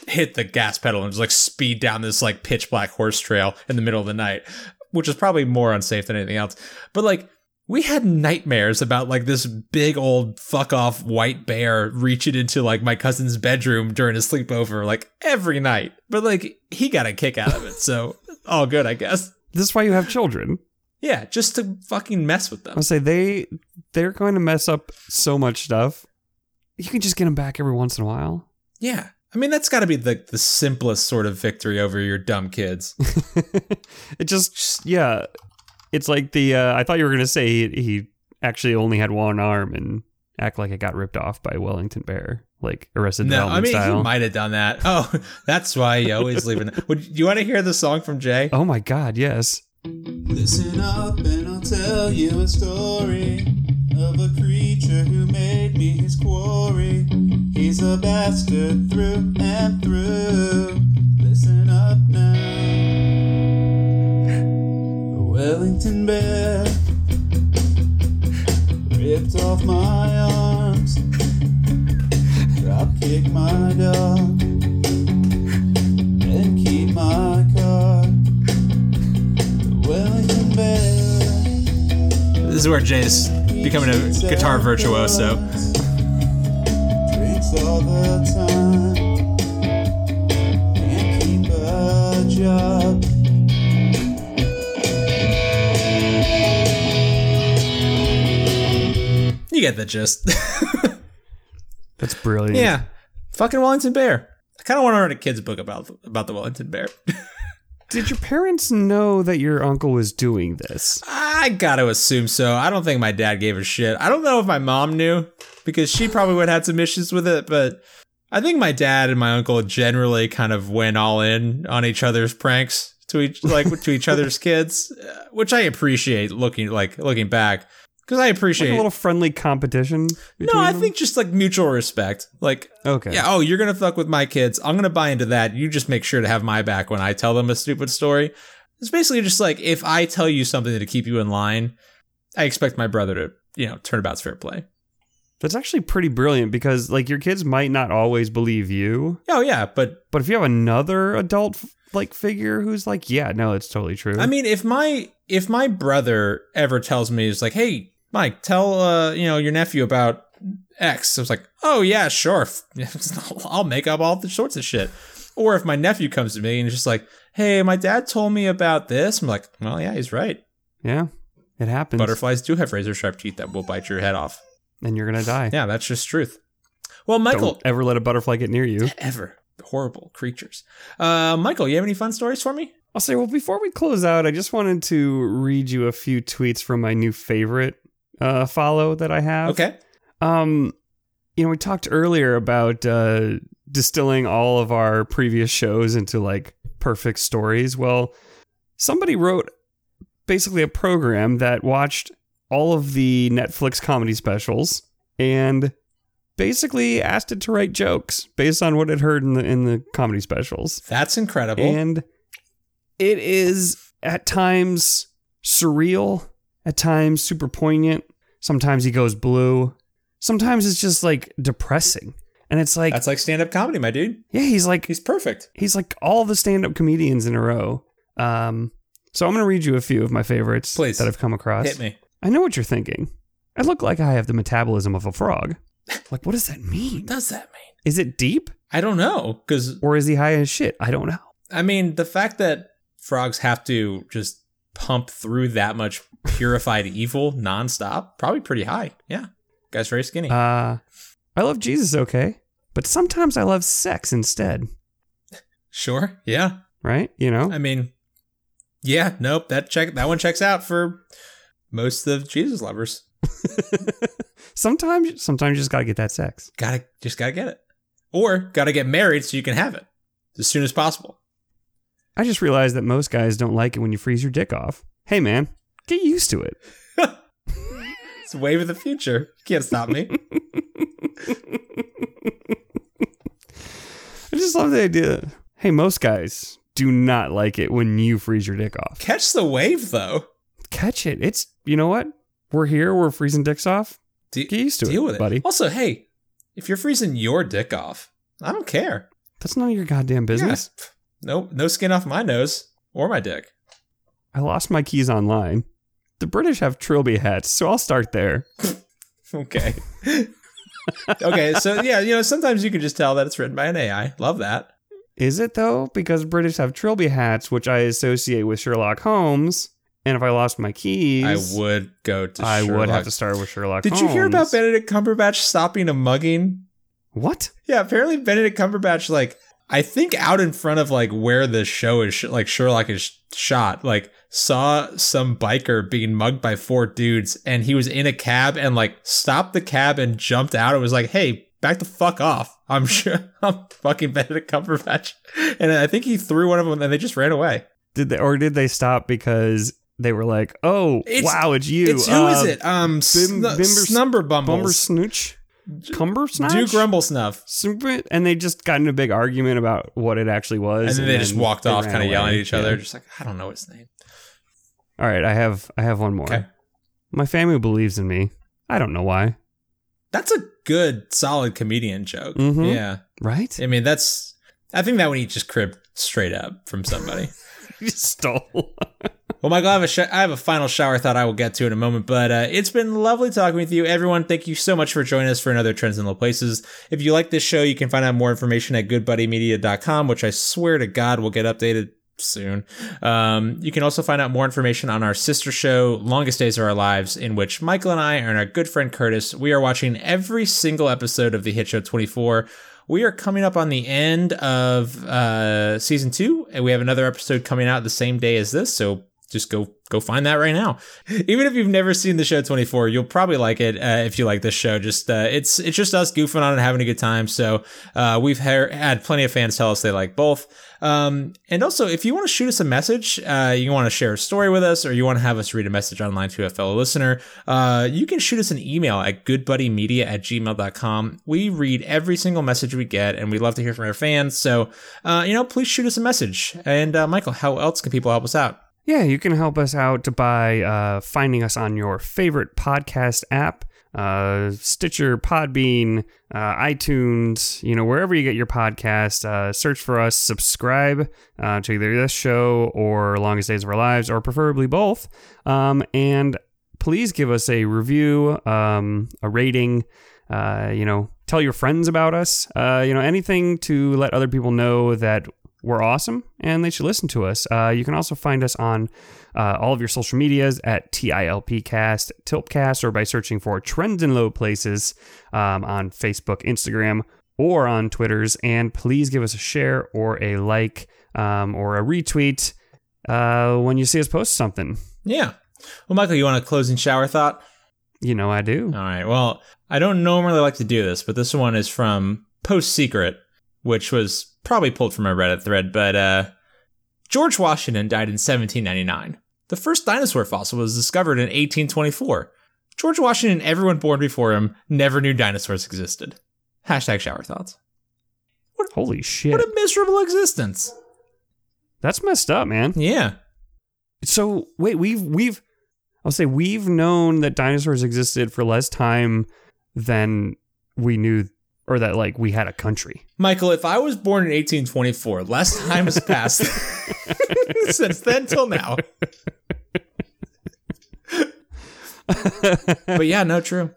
hit the gas pedal and just, like, speed down this, like, pitch-black horse trail in the middle of the night, which is probably more unsafe than anything else. But, like... we had nightmares about, like, this big old fuck-off white bear reaching into, like, my cousin's bedroom during a sleepover, like, every night. But, like, he got a kick out of it, so all good, I guess. This is why you have children. Yeah, just to fucking mess with them. I'll say, they're going to mess up so much stuff. You can just get them back every once in a while. Yeah. I mean, that's got to be the simplest sort of victory over your dumb kids. It just, yeah... it's like the, I thought you were going to say he actually only had one arm and act like it got ripped off by Wellington Bear, like Arrested Development style. No, I mean, he might have done that. Oh, that's why you always leave it. Do you want to hear the song from Jay? Oh my God, yes. Listen up and I'll tell you a story of a creature who made me his quarry. He's a bastard through and through. Listen up now. Wellington Bear ripped off my arms, drop-kicked my dog, and keyed my car. The Wellington Bear. This is where Jay's becoming a guitar virtuoso. Drinks all the time, can't keep a job. You get the gist. That's brilliant. Yeah. Fucking Wellington Bear. I kind of want to write a kid's book about the Wellington Bear. Did your parents know that your uncle was doing this? I got to assume so. I don't think my dad gave a shit. I don't know if my mom knew, because she probably would have had some issues with it, but I think my dad and my uncle generally kind of went all in on each other's pranks to each other's kids, which I appreciate looking back. Because I appreciate like a little friendly competition. No, I think just like mutual respect. Like, okay, yeah, oh, you're gonna fuck with my kids. I'm gonna buy into that. You just make sure to have my back when I tell them a stupid story. It's basically just like if I tell you something to keep you in line, I expect my brother to, you know, turnabout's fair play. That's actually pretty brilliant because like your kids might not always believe you. Oh yeah, but if you have another adult like figure who's like, yeah, no, it's totally true. I mean, if my brother ever tells me it's like, hey, Mike, tell your nephew about X. I was like, oh, yeah, sure. I'll make up all the sorts of shit. Or if my nephew comes to me and is just like, hey, my dad told me about this. I'm like, well, yeah, he's right. Yeah, it happens. Butterflies do have razor-sharp teeth that will bite your head off. And you're going to die. Yeah, that's just truth. Well, Michael. Don't ever let a butterfly get near you. Ever. Horrible creatures. Michael, you have any fun stories for me? I'll say, well, before we close out, I just wanted to read you a few tweets from my new favorite follow that I have. Okay. We talked earlier about distilling all of our previous shows into like perfect stories. Well, somebody wrote basically a program that watched all of the Netflix comedy specials and basically asked it to write jokes based on what it heard in the comedy specials. That's incredible. And it is at times surreal, at times super poignant. Sometimes he goes blue. Sometimes it's just like depressing. And it's like... that's like stand-up comedy, my dude. Yeah, he's like... he's perfect. He's like all the stand-up comedians in a row. So I'm going to read you a few of my favorites. Please. That I've come across. Hit me. I know what you're thinking. I look like I have the metabolism of a frog. Like, what does that mean? What does that mean? Is it deep? I don't know. Or is he high as shit? I don't know. I mean, the fact that frogs have to just pump through that much purified evil nonstop, probably pretty high. Yeah. Guy's very skinny. I love Jesus, okay. But sometimes I love sex instead. Sure. Yeah. Right? You know? I mean, Yeah, nope. That one checks out for most of Jesus lovers. Sometimes you just gotta get that sex. Gotta get it, or gotta get married so you can have it as soon as possible. I just realized that most guys don't like it when you freeze your dick off. Hey, man, get used to it. It's a wave of the future. You can't stop me. I just love the idea. Hey, most guys do not like it when you freeze your dick off. Catch the wave, though. Catch it. It's, you know what? We're here. We're freezing dicks off. Get used to deal with it, buddy. Also, hey, if you're freezing your dick off, I don't care. That's none of your goddamn business. Yeah. No skin off my nose or my dick. I lost my keys online. The British have trilby hats, so I'll start there. Okay. Okay, so yeah, you know, sometimes you can just tell that it's written by an AI. Love that. Is it, though? Because British have trilby hats, which I associate with Sherlock Holmes. And if I lost my keys, I would have to start with Sherlock Holmes. Did you hear about Benedict Cumberbatch stopping a mugging? What? Yeah, apparently Benedict Cumberbatch, like, I think out in front of like where the show is, like Sherlock is shot, like saw some biker being mugged by four dudes, and he was in a cab and like stopped the cab and jumped out. It was like, hey, back the fuck off. I'm sure I'm fucking Benedict Cumberbatch. And I think he threw one of them and they just ran away. Did they stop because they were like, oh, wow, it's you. It's who is it? Snumber Snooch. Cumbersnatch? Do grumble snuff. And they just got into a big argument about what it actually was. And then they just walked off kind of yelling at each other. Just like, I don't know its name. All right, I have one more. Okay. My family believes in me. I don't know why. That's a good, solid comedian joke. Mm-hmm. Yeah. Right? I mean, I think that one he just cribbed straight up from somebody. You stole. Well, Michael, I have a final shower thought I will get to in a moment, but it's been lovely talking with you, everyone. Thank you so much for joining us for another Trends in Low Places. If you like this show, you can find out more information at goodbuddymedia.com, which I swear to God will get updated soon. You can also find out more information on our sister show, Longest Days of Our Lives, in which Michael and I and our good friend Curtis, we are watching every single episode of the hit show 24. We are coming up on the end of season 2, and we have another episode coming out the same day as this, so just go find that right now. Even if you've never seen the show 24, you'll probably like it if you like this show. Just it's just us goofing on and having a good time. So we've had plenty of fans tell us they like both. And also, if you want to shoot us a message, you want to share a story with us, or you want to have us read a message online to a fellow listener, you can shoot us an email at goodbuddymedia@gmail.com. We read every single message we get, and we love to hear from our fans. So, please shoot us a message. And Michael, how else can people help us out? Yeah, you can help us out by finding us on your favorite podcast app, Stitcher, Podbean, iTunes, wherever you get your podcast. Search for us, subscribe to either this show or Longest Days of Our Lives, or preferably both. And please give us a review, a rating, tell your friends about us, anything to let other people know that we're awesome, and they should listen to us. You can also find us on all of your social medias at TILPcast, Tilpcast, or by searching for Trends in Low Places on Facebook, Instagram, or on Twitters. And please give us a share or a like or a retweet when you see us post something. Yeah. Well, Michael, you want a closing shower thought? I do. All right. Well, I don't normally like to do this, but this one is from Post Secret, which was probably pulled from a Reddit thread, but George Washington died in 1799. The first dinosaur fossil was discovered in 1824. George Washington and everyone born before him never knew dinosaurs existed. Hashtag shower thoughts. Holy shit. What a miserable existence. That's messed up, man. Yeah. So, wait, we've known that dinosaurs existed for less time than we knew, or that, like, we had a country. Michael, if I was born in 1824, less time has passed since then till now. But yeah, no, true.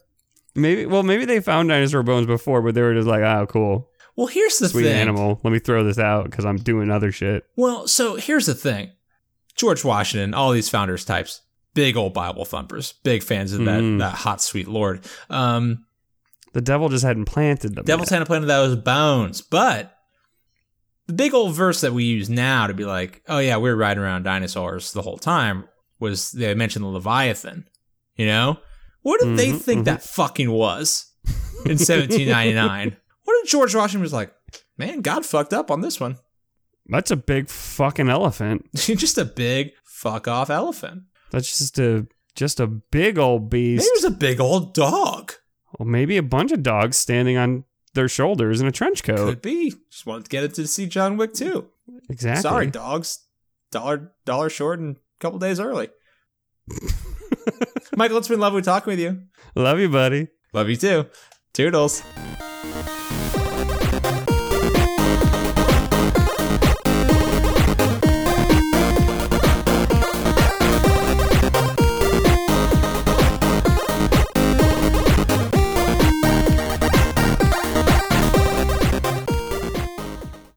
Maybe they found dinosaur bones before, but they were just like, oh, cool. Well, here's the thing. Sweet animal. Let me throw this out because I'm doing other shit. Well, so here's the thing. George Washington, all these founders types, big old Bible thumpers, big fans of that hot, sweet Lord. The devil just hadn't planted them. Devil's hadn't planted those bones. But the big old verse that we use now to be like, oh yeah, we were riding around dinosaurs the whole time, was they mentioned the Leviathan, you know? What did they think that fucking was in 1799? What if George Washington was like, man, God fucked up on this one. That's a big fucking elephant. Just a big fuck off elephant. That's just a big old beast. Maybe it was a big old dog. Well, maybe a bunch of dogs standing on their shoulders in a trench coat. Could be. Just wanted to get it to see John Wick 2. Exactly. Sorry, dogs. Dollar short and a couple days early. Michael, it's been lovely talking with you. Love you, buddy. Love you too. Toodles.